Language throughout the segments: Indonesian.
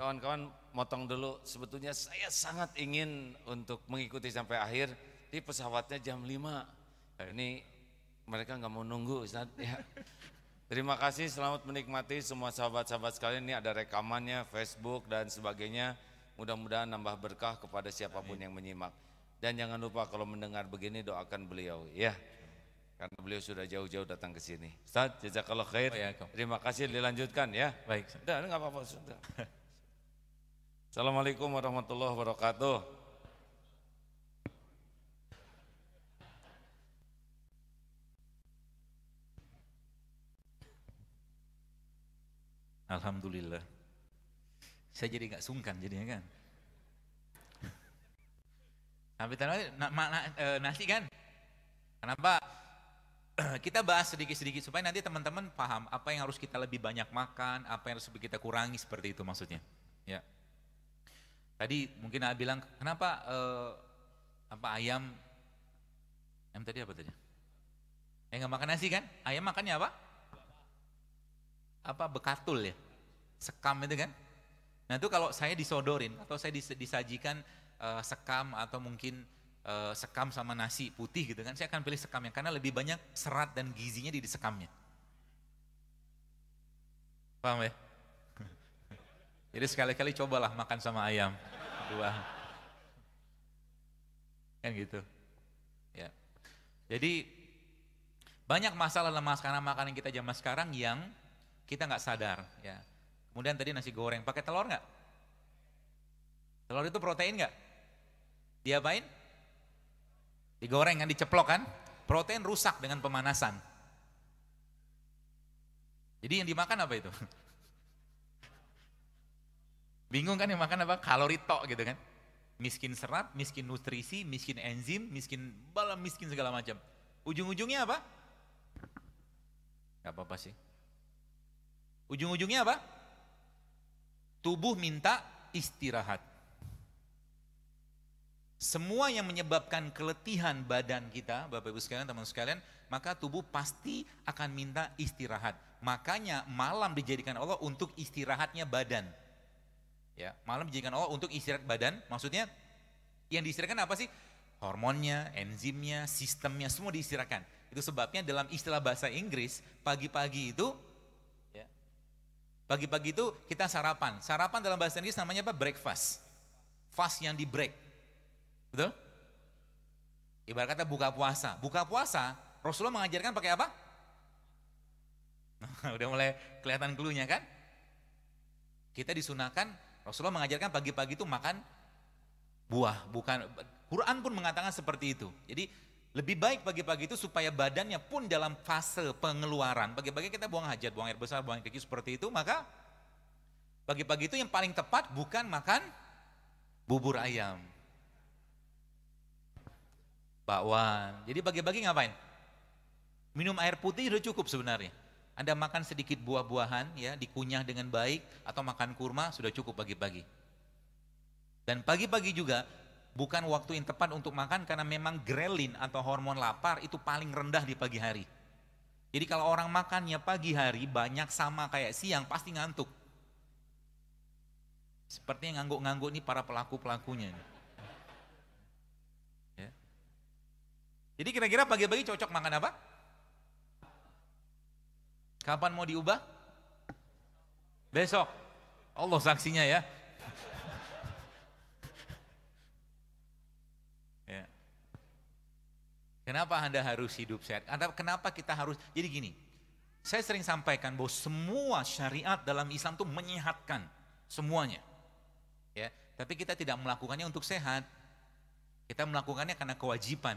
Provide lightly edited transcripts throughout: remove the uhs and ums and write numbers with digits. Kawan-kawan motong dulu, sebetulnya saya sangat ingin untuk mengikuti sampai akhir di pesawatnya jam 5. Nah, ini mereka nggak mau nunggu Ustaz. Ya. Terima kasih, selamat menikmati semua sahabat-sahabat sekalian. Ini ada rekamannya, Facebook dan sebagainya. Mudah-mudahan nambah berkah kepada siapapun yang menyimak. Dan jangan lupa kalau mendengar begini doakan beliau ya. Karena beliau sudah jauh-jauh datang ke sini. Ustaz, jazakallah khair. Terima kasih, dilanjutkan ya. Baik. Sudah, enggak apa-apa sudah. Assalamualaikum warahmatullahi wabarakatuh. Alhamdulillah, saya jadi nggak sungkan jadinya kan. Habis nasi kan? Kenapa? Kita bahas sedikit-sedikit supaya nanti teman-teman paham apa yang harus kita lebih banyak makan, apa yang harus kita kurangi, seperti itu maksudnya. Ya. Tadi mungkin Aa bilang kenapa ayam tadi apa tadi? Yang nggak makan nasi kan? Ayam makannya apa? Apa bekatul ya? Sekam itu kan? Nah itu kalau saya disodorin atau saya disajikan sekam atau mungkin sekam sama nasi putih gitu kan, saya akan pilih sekamnya karena lebih banyak serat dan gizinya di sekamnya. Paham ya? Jadi sekali-kali cobalah makan sama ayam dua. Kan gitu. Ya. Jadi banyak masalah lemas karena makanan kita zaman sekarang yang kita nggak sadar ya. Kemudian tadi nasi goreng, pakai telur nggak? Telur itu protein nggak? Diapain? Digoreng kan, diceplok kan? Protein rusak dengan pemanasan. Jadi yang dimakan apa itu? Bingung kan yang makan apa? Kalori tok gitu kan? Miskin serat, miskin nutrisi, miskin enzim, miskin bala, miskin segala macam. Ujung-ujungnya apa? Gak apa-apa sih. Ujung-ujungnya apa? Tubuh minta istirahat. Semua yang menyebabkan keletihan badan kita, Bapak Ibu sekalian, teman-teman sekalian, maka tubuh pasti akan minta istirahat. Makanya malam dijadikan Allah untuk istirahatnya badan. Ya, malam dijadikan Allah untuk istirahat badan, maksudnya yang diistirahatkan apa sih? Hormonnya, enzimnya, sistemnya, semua diistirahatkan. Itu sebabnya dalam istilah bahasa Inggris, pagi-pagi itu kita sarapan. Sarapan dalam bahasa Inggris namanya apa? Breakfast. Fast yang di break. Betul? Ibarat kata buka puasa. Buka puasa, Rasulullah mengajarkan pakai apa? Udah mulai kelihatan cluenya kan? Kita disunahkan, Rasulullah mengajarkan pagi-pagi itu makan buah. Bukan, Quran pun mengatakan seperti itu. Jadi lebih baik pagi-pagi itu supaya badannya pun dalam fase pengeluaran. Pagi-pagi kita buang hajat, buang air besar, buang air kecil seperti itu, maka pagi-pagi itu yang paling tepat bukan makan bubur ayam, bakwan. Jadi pagi-pagi ngapain? Minum air putih sudah cukup sebenarnya. Anda makan sedikit buah-buahan ya, dikunyah dengan baik atau makan kurma sudah cukup pagi-pagi. Dan pagi-pagi juga bukan waktu yang tepat untuk makan karena memang grelin atau hormon lapar itu paling rendah di pagi hari. Jadi kalau orang makannya pagi hari banyak sama kayak siang pasti ngantuk. Sepertinya ngangguk-ngangguk nih para pelaku-pelakunya. Ya. Jadi kira-kira pagi-pagi cocok makan apa? Kapan mau diubah? Besok. Allah saksinya ya. Kenapa Anda harus hidup sehat? Kenapa kita harus, jadi gini, saya sering sampaikan bahwa semua syariat dalam Islam itu menyehatkan semuanya. Ya, tapi kita tidak melakukannya untuk sehat, kita melakukannya karena kewajiban.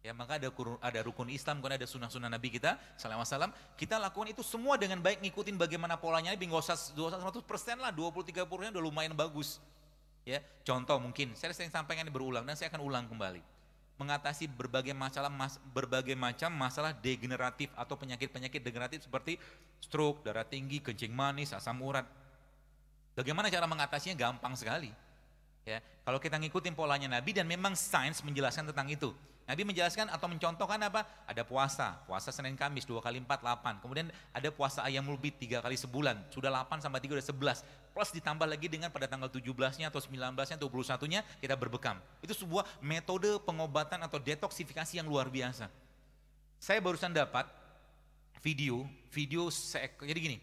Ya, maka ada rukun Islam, karena ada sunnah-sunnah Nabi kita, sallallahu alaihi wasallam. Kita lakukan itu semua dengan baik, ngikutin bagaimana polanya, nggak usah 100% lah, 20-30% udah lumayan bagus. Ya, contoh mungkin, saya sering sampaikan ini berulang dan saya akan ulang kembali. Mengatasi berbagai macam masalah degeneratif atau penyakit-penyakit degeneratif seperti stroke, darah tinggi, kencing manis, asam urat. Bagaimana cara mengatasinya? Gampang sekali. Ya, kalau kita ngikutin polanya Nabi, dan memang sains menjelaskan tentang itu. Nabi menjelaskan atau mencontohkan apa? Ada puasa Senin Kamis 2 kali 4, 8. Kemudian ada puasa Ayyamul Bid 3 kali sebulan, sudah 8 sama 3 udah 11. Plus ditambah lagi dengan pada tanggal 17-nya atau 19-nya atau 21-nya kita berbekam. Itu sebuah metode pengobatan atau detoksifikasi yang luar biasa. Saya barusan dapat video jadi gini.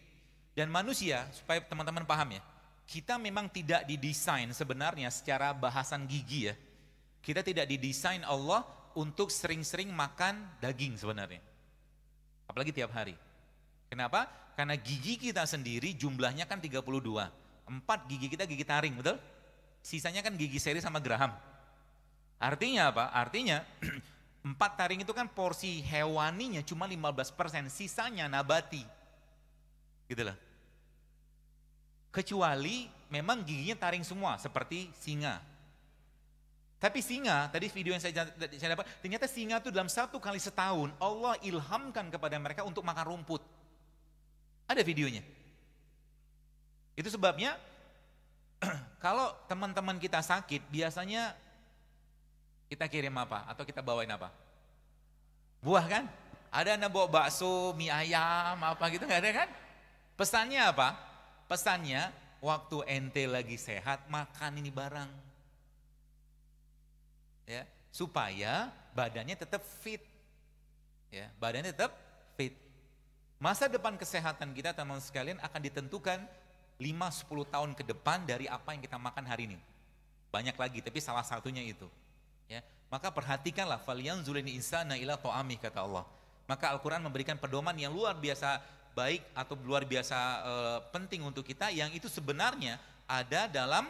Dan manusia, supaya teman-teman paham ya, kita memang tidak didesain sebenarnya secara bahasan gigi ya. Kita tidak didesain Allah untuk sering-sering makan daging sebenarnya, apalagi tiap hari. Kenapa? Karena gigi kita sendiri jumlahnya kan 32, 4 gigi kita gigi taring, betul? Sisanya kan gigi seri sama geraham. Artinya apa? Artinya 4 taring itu kan porsi hewaninya cuma 15%, sisanya nabati, gitu lah. Kecuali memang giginya taring semua, seperti singa. Tapi singa, tadi video yang saya dapat, ternyata singa itu dalam 1 kali setahun Allah ilhamkan kepada mereka untuk makan rumput. Ada videonya. Itu sebabnya kalau teman-teman kita sakit, biasanya kita kirim apa? Atau kita bawain apa? Buah kan? Ada yang bawa bakso, mie ayam, apa gitu, nggak ada kan? Pesannya apa? Pesannya waktu ente lagi sehat, makan ini barang. Ya, supaya badannya tetap fit, ya, badannya tetap fit. Masa depan kesehatan kita teman-teman sekalian akan ditentukan 5-10 tahun ke depan dari apa yang kita makan hari ini. Banyak lagi, tapi salah satunya itu. Ya, maka perhatikanlah, falyanzuril insana ila ta'amih, kata Allah. Maka Al-Quran memberikan pedoman yang luar biasa baik atau luar biasa penting untuk kita, yang itu sebenarnya ada dalam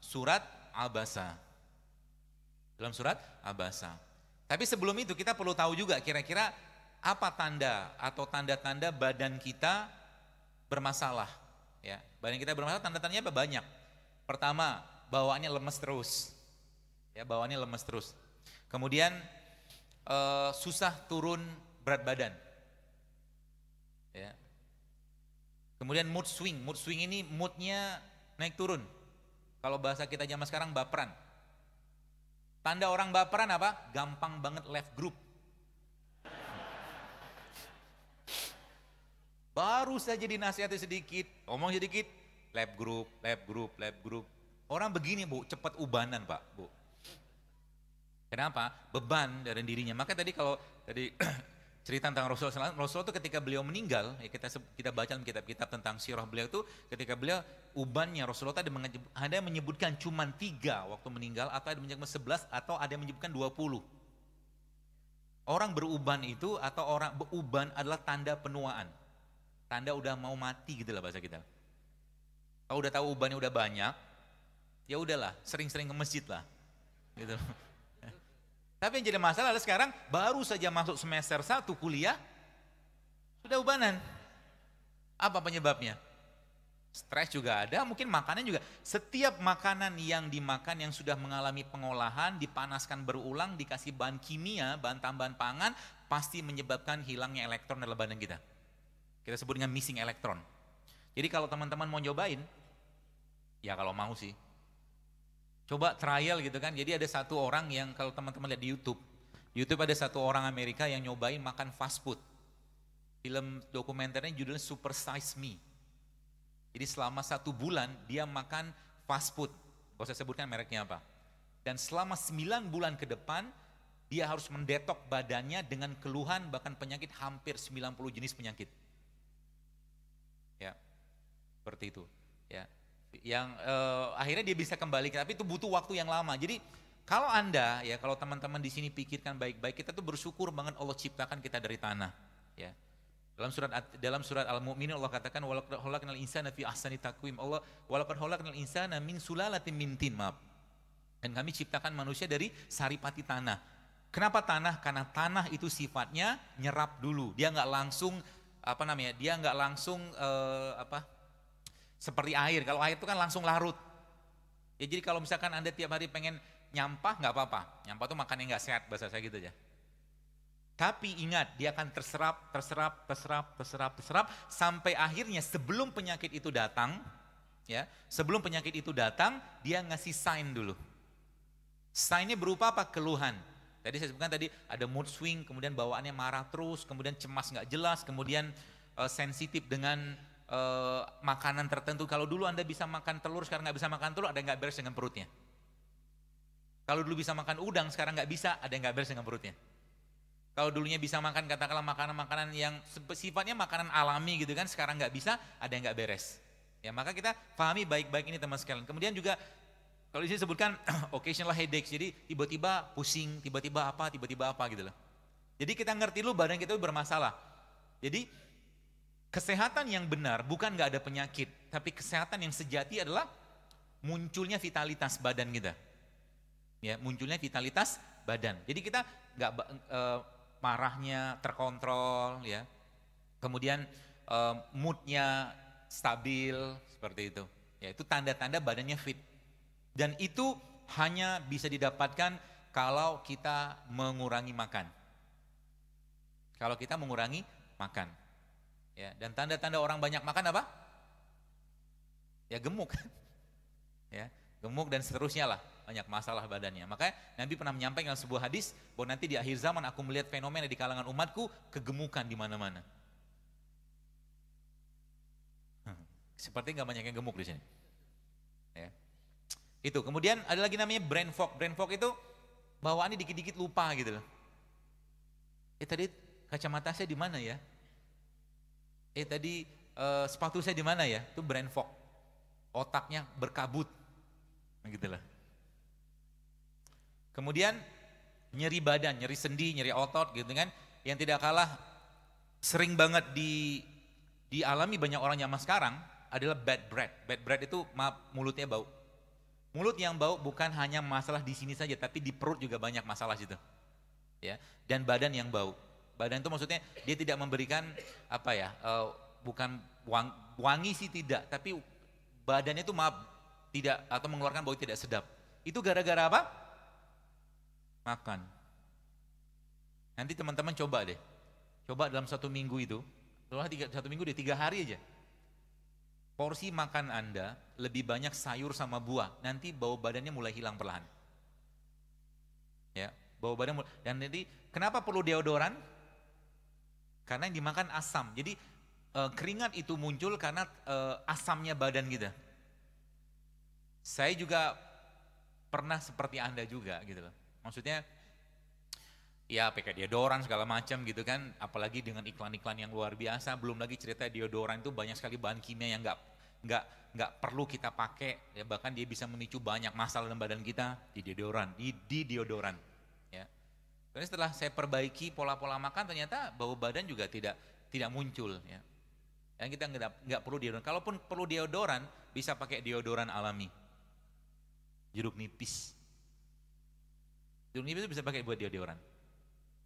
surat Abasa. Dalam surat Abasa. Tapi sebelum itu kita perlu tahu juga kira-kira apa tanda atau tanda-tanda badan kita bermasalah. Ya, badan kita bermasalah, tanda-tandanya apa? Banyak. Pertama, bawaannya lemes terus. Ya, bawaannya lemes terus. Kemudian susah turun berat badan. Ya. Kemudian mood swing. Mood swing ini moodnya naik turun. Kalau bahasa kita zaman sekarang, baperan. Tanda orang baperan apa? Gampang banget left group. Baru saja dinasihati sedikit, omong sedikit, left group, left group, left group. Orang begini bu, cepat ubanan pak bu. Kenapa? Beban dari dirinya. Maka tadi kalau tadi cerita tentang Rasulullah itu ketika beliau meninggal, ya kita baca dalam kitab-kitab tentang sirah beliau itu, ketika beliau ubannya Rasulullah tadi ada yang menyebutkan cuman 3 waktu meninggal, atau ada yang menyebutkan 11, atau ada yang menyebutkan 20. Orang beruban itu atau orang beruban adalah tanda penuaan, tanda udah mau mati gitu lah bahasa kita. Kalau udah tahu ubannya udah banyak, ya udahlah sering-sering ke masjid lah, gitu. Tapi yang jadi masalah adalah sekarang baru saja masuk semester 1 kuliah, sudah ubanan. Apa penyebabnya? Stres juga ada, mungkin makanan juga. Setiap makanan yang dimakan yang sudah mengalami pengolahan, dipanaskan berulang, dikasih bahan kimia, bahan tambahan pangan, pasti menyebabkan hilangnya elektron dalam badan kita. Kita sebut dengan missing elektron. Jadi kalau teman-teman mau nyobain, ya kalau mau sih. Coba trial gitu kan, jadi ada satu orang yang kalau teman-teman lihat di YouTube ada satu orang Amerika yang nyobain makan fast food. Film dokumenternya judulnya Super Size Me. Jadi selama 1 bulan dia makan fast food, gak usah sebutkan mereknya apa. Dan selama 9 bulan ke depan dia harus mendetok badannya dengan keluhan bahkan penyakit hampir 90 jenis penyakit. Ya, seperti itu ya. Yang akhirnya dia bisa kembali, tapi itu butuh waktu yang lama. Jadi kalau anda ya, kalau teman-teman di sini pikirkan baik-baik, kita tuh bersyukur banget Allah ciptakan kita dari tanah. Ya, dalam surat Al-Mu'minin Allah katakan walaqad khalaqnal insana fi ahsani taqwim, Allah walaqad khalaqnal insana min sulalatin min tin, maaf. Dan kami ciptakan manusia dari saripati tanah. Kenapa tanah? Karena tanah itu sifatnya nyerap dulu, dia nggak langsung apa namanya, dia nggak langsung seperti air. Kalau air itu kan langsung larut. Ya jadi kalau misalkan anda tiap hari pengen nyampah nggak apa-apa. Nyampah tuh makan yang nggak sehat, bahasa saya gitu aja. Tapi ingat, dia akan terserap sampai akhirnya sebelum penyakit itu datang, Ya, sebelum penyakit itu datang, dia ngasih sign dulu. Signnya berupa apa? Keluhan. Tadi saya sebutkan tadi ada mood swing, kemudian bawaannya marah terus, kemudian cemas nggak jelas, kemudian sensitif dengan makanan tertentu. Kalau dulu Anda bisa makan telur, sekarang nggak bisa makan telur, ada yang nggak beres dengan perutnya. Kalau dulu bisa makan udang, sekarang nggak bisa, ada yang nggak beres dengan perutnya. Kalau dulunya bisa makan katakanlah makanan-makanan yang sifatnya makanan alami gitu kan, sekarang nggak bisa, ada yang nggak beres. Ya, maka kita pahami baik-baik ini teman sekalian. Kemudian juga kalau di sini sebutkan occasional headaches, jadi tiba-tiba pusing, tiba-tiba apa gitu loh. Jadi kita ngerti dulu badan kita bermasalah. Jadi kesehatan yang benar bukan nggak ada penyakit, tapi kesehatan yang sejati adalah munculnya vitalitas badan kita. Ya, munculnya vitalitas badan. Jadi kita nggak marahnya terkontrol, ya, kemudian moodnya stabil seperti itu, ya, itu tanda-tanda badannya fit, dan itu hanya bisa didapatkan kalau kita mengurangi makan, ya, dan tanda-tanda orang banyak makan apa? Ya, gemuk, ya, gemuk dan seterusnya lah, banyak masalah badannya. Makanya Nabi pernah menyampaikan sebuah hadis bahwa nanti di akhir zaman aku melihat fenomena di kalangan umatku kegemukan di mana-mana. Seperti nggak banyak yang gemuk di sini. Ya. Itu. Kemudian ada lagi namanya brain fog. Brain fog itu bawaannya dikit-dikit lupa gitu loh. Tadi kacamata saya di mana ya? Tadi sepatu saya di mana ya? Itu brain fog. Otaknya berkabut. Begitulah. Kemudian nyeri badan, nyeri sendi, nyeri otot gitu kan, yang tidak kalah sering banget dialami banyak orang zaman sekarang adalah bad breath. Bad breath itu mulutnya bau. Mulut yang bau bukan hanya masalah di sini saja, tapi di perut juga banyak masalah situ. Ya, dan badan yang bau. Badan itu maksudnya dia tidak memberikan apa ya? Bukan wangi sih tidak, tapi badannya itu tidak atau mengeluarkan bau tidak sedap. Itu gara-gara apa? Makan. Nanti teman-teman coba deh, coba dalam satu minggu itu, satu minggu deh, 3 hari aja. Porsi makan Anda lebih banyak sayur sama buah, nanti bau badannya mulai hilang perlahan. Ya, bau badan mulai, dan nanti kenapa perlu deodoran? Karena yang dimakan asam. Jadi keringat itu muncul karena asamnya badan kita. Saya juga pernah seperti Anda juga gitu loh. Maksudnya ya pakai deodoran segala macam gitu kan, apalagi dengan iklan-iklan yang luar biasa, belum lagi cerita deodoran itu banyak sekali bahan kimia yang nggak perlu kita pakai, ya, bahkan dia bisa memicu banyak masalah dalam badan kita di deodoran, ya. Terus setelah saya perbaiki pola-pola makan, ternyata bau badan juga tidak muncul, ya. Dan kita nggak perlu deodoran. Kalaupun perlu deodoran, bisa pakai deodoran alami. Jeruk nipis itu bisa pakai buat deodoran.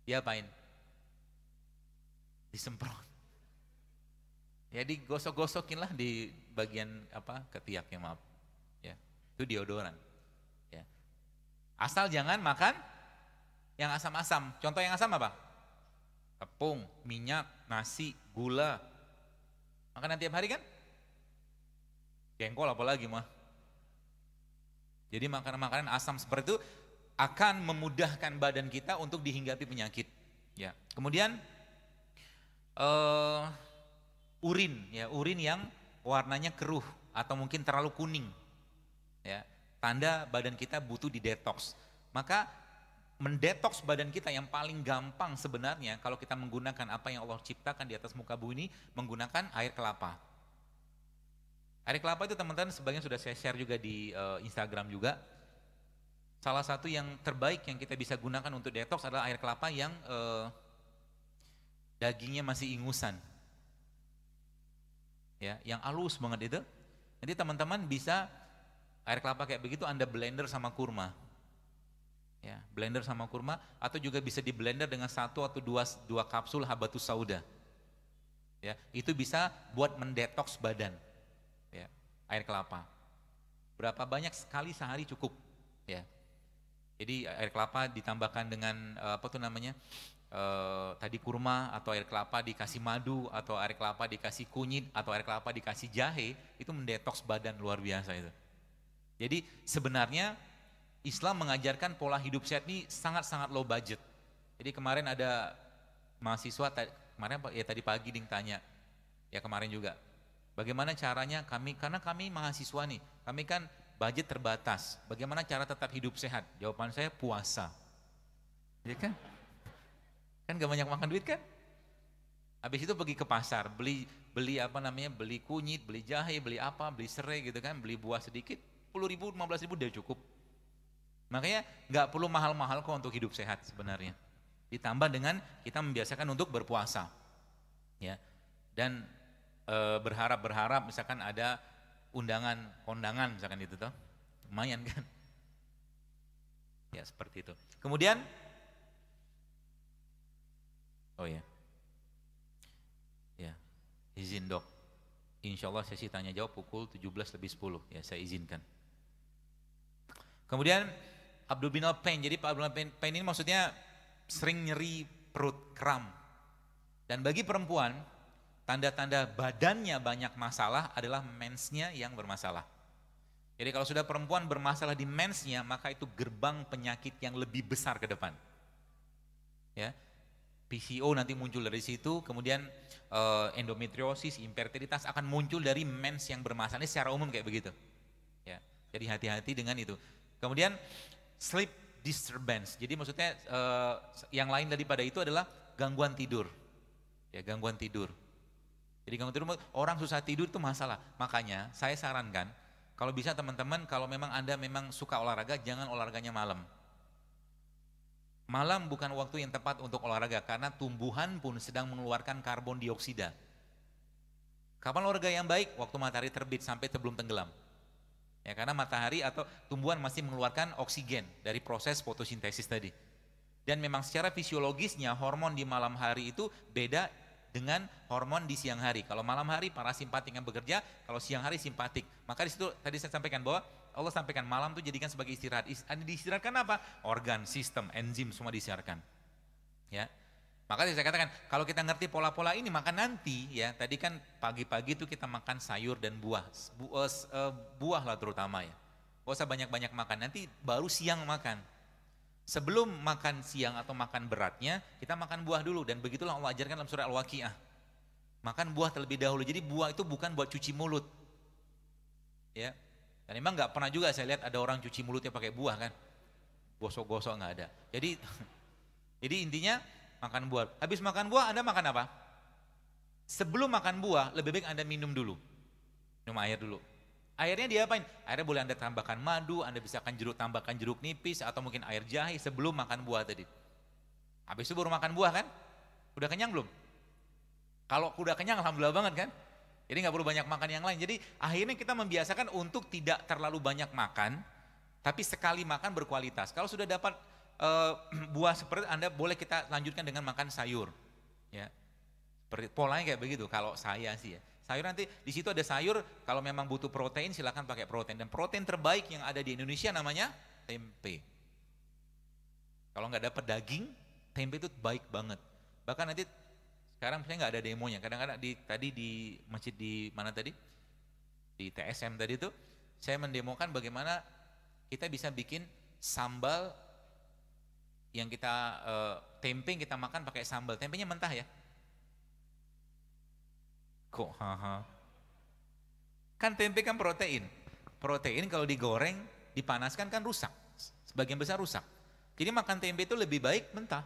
Diapain? Disemprot. Ya, digosok-gosokin lah di bagian apa, ketiaknya, maaf. Ya, itu deodoran. Ya. Asal jangan makan yang asam-asam. Contoh yang asam apa? Tepung, minyak, nasi, gula. Makanan tiap hari kan? Jengkol apalagi mah. Jadi makanan-makanan asam seperti itu akan memudahkan badan kita untuk dihinggapi penyakit. Ya. Kemudian urin yang warnanya keruh atau mungkin terlalu kuning. Ya. Tanda badan kita butuh di detox. Maka mendetoks badan kita yang paling gampang sebenarnya kalau kita menggunakan apa yang Allah ciptakan di atas muka bumi ini, menggunakan air kelapa. Air kelapa itu teman-teman sebagian sudah saya share juga di Instagram juga. Salah satu yang terbaik yang kita bisa gunakan untuk detox adalah air kelapa yang dagingnya masih ingusan. Ya, yang halus banget itu. Jadi teman-teman bisa air kelapa kayak begitu Anda blender sama kurma. Ya, blender sama kurma, atau juga bisa di blender dengan 1 atau 2 kapsul habatus sauda. Ya, itu bisa buat mendetoks badan. Air kelapa, berapa banyak sekali sehari cukup, ya. Jadi air kelapa ditambahkan dengan tadi kurma atau air kelapa dikasih madu atau air kelapa dikasih kunyit atau air kelapa dikasih jahe, itu mendetoks badan luar biasa itu. Jadi sebenarnya Islam mengajarkan pola hidup sehat ini sangat-sangat low budget. Jadi kemarin ada mahasiswa, kemarin ya tadi pagi ding tanya, ya kemarin juga, bagaimana caranya kami, karena kami mahasiswa nih, kami kan budget terbatas, bagaimana cara tetap hidup sehat? Jawaban saya puasa, ya kan? Kan gak banyak makan duit kan? Habis itu pergi ke pasar, beli apa namanya, beli kunyit, beli jahe, beli apa, beli serai gitu kan, beli buah sedikit, 10.000, 15.000 udah cukup. Makanya gak perlu mahal-mahal kok untuk hidup sehat sebenarnya. Ditambah dengan kita membiasakan untuk berpuasa, ya. Dan berharap-berharap misalkan ada undangan, kondangan misalkan itu toh, lumayan kan? Ya seperti itu. Kemudian oh ya, ya izin dok, insya Allah sesi tanya jawab pukul 17:10, ya saya izinkan. Kemudian abdominal pain, jadi abdominal pain ini maksudnya sering nyeri perut, kram. Dan bagi perempuan, tanda-tanda badannya banyak masalah adalah mensnya yang bermasalah. Jadi kalau sudah perempuan bermasalah di mensnya, maka itu gerbang penyakit yang lebih besar ke depan, ya. PCO nanti muncul dari situ, kemudian endometriosis, infertilitas akan muncul dari mens yang bermasalah. Ini secara umum kayak begitu, ya. Jadi hati-hati dengan itu. Kemudian sleep disturbance. Jadi maksudnya yang lain daripada itu adalah gangguan tidur, ya gangguan tidur. Jadi gangguan tidur, orang susah tidur itu masalah. Makanya saya sarankan kalau bisa teman-teman, kalau memang Anda memang suka olahraga, jangan olahraganya malam. Malam bukan waktu yang tepat untuk olahraga karena tumbuhan pun sedang mengeluarkan karbon dioksida. Kapan olahraga yang baik? Waktu matahari terbit sampai sebelum tenggelam. Ya karena matahari atau tumbuhan masih mengeluarkan oksigen dari proses fotosintesis tadi. Dan memang secara fisiologisnya hormon di malam hari itu beda dengan hormon di siang hari. Kalau malam hari parasimpatik yang bekerja, kalau siang hari simpatik. Maka di situ tadi saya sampaikan bahwa Allah sampaikan malam itu jadikan sebagai istirahat. Diistirahatkan apa? Organ, sistem, enzim semua diistirahatkan. Ya. Maka saya katakan kalau kita ngerti pola-pola ini, maka nanti ya tadi kan pagi-pagi itu kita makan sayur dan buah. Buah lah terutama ya. Gak usah banyak-banyak makan, nanti baru siang makan. Sebelum makan siang atau makan beratnya, kita makan buah dulu dan begitulah Allah ajarkan dalam surah Al-Waqi'ah. Makan buah terlebih dahulu. Jadi buah itu bukan buat cuci mulut. Ya. Dan memang nggak pernah juga saya lihat ada orang cuci mulutnya pakai buah kan, gosok-gosok nggak ada. Jadi intinya makan buah. Habis makan buah Anda makan apa? Sebelum makan buah lebih baik Anda minum dulu, minum air dulu. Airnya diapain? Airnya boleh Anda tambahkan madu, Anda bisa tambahkan jeruk nipis atau mungkin air jahe sebelum makan buah tadi. Habis itu baru makan buah kan? Udah kenyang belum? Kalau udah kenyang alhamdulillah banget kan? Jadi nggak perlu banyak makan yang lain. Jadi akhirnya kita membiasakan untuk tidak terlalu banyak makan, tapi sekali makan berkualitas. Kalau sudah dapat buah seperti Anda, boleh kita lanjutkan dengan makan sayur. Ya, polanya kayak begitu. Kalau saya sih ya, sayur nanti di situ ada sayur. Kalau memang butuh protein, silakan pakai protein. Dan protein terbaik yang ada di Indonesia namanya tempe. Kalau nggak dapat daging, tempe itu baik banget. Bahkan nanti sekarang misalnya nggak ada demonya, kadang-kadang tadi di masjid di mana tadi? Di TSM tadi itu, saya mendemokan bagaimana kita bisa bikin sambal yang kita, tempe yang kita makan pakai sambal, tempenya mentah ya. Kok, haha. Kan tempe kan protein kalau digoreng, dipanaskan kan rusak, sebagian besar rusak. Jadi makan tempe itu lebih baik mentah.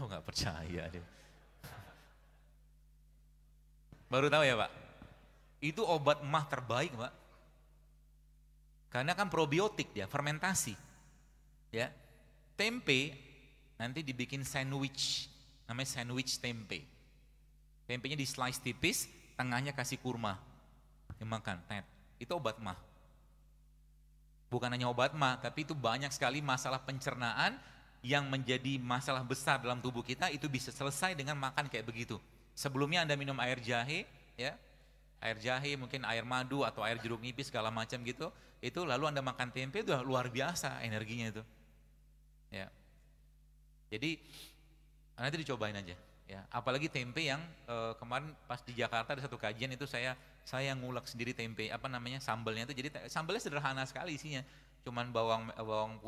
Oh nggak percaya dia. Baru tahu ya Pak. Itu obat emah terbaik Pak. Karena kan probiotik dia, fermentasi. Ya. Tempe nanti dibikin sandwich, namanya sandwich tempe. Tempenya di slice tipis, tengahnya kasih kurma. Dimakan, itu obat emah. Bukan hanya obat emah, tapi itu banyak sekali masalah pencernaan yang menjadi masalah besar dalam tubuh kita itu bisa selesai dengan makan kayak begitu. Sebelumnya Anda minum air jahe, ya, air jahe mungkin air madu atau air jeruk nipis segala macam gitu, itu lalu Anda makan tempe itu luar biasa energinya itu. Ya, Jadi nanti dicobain aja ya, apalagi tempe yang kemarin pas di Jakarta ada satu kajian itu saya ngulek sendiri tempe, apa namanya, sambalnya itu. Jadi sambalnya sederhana sekali isinya, cuman bawang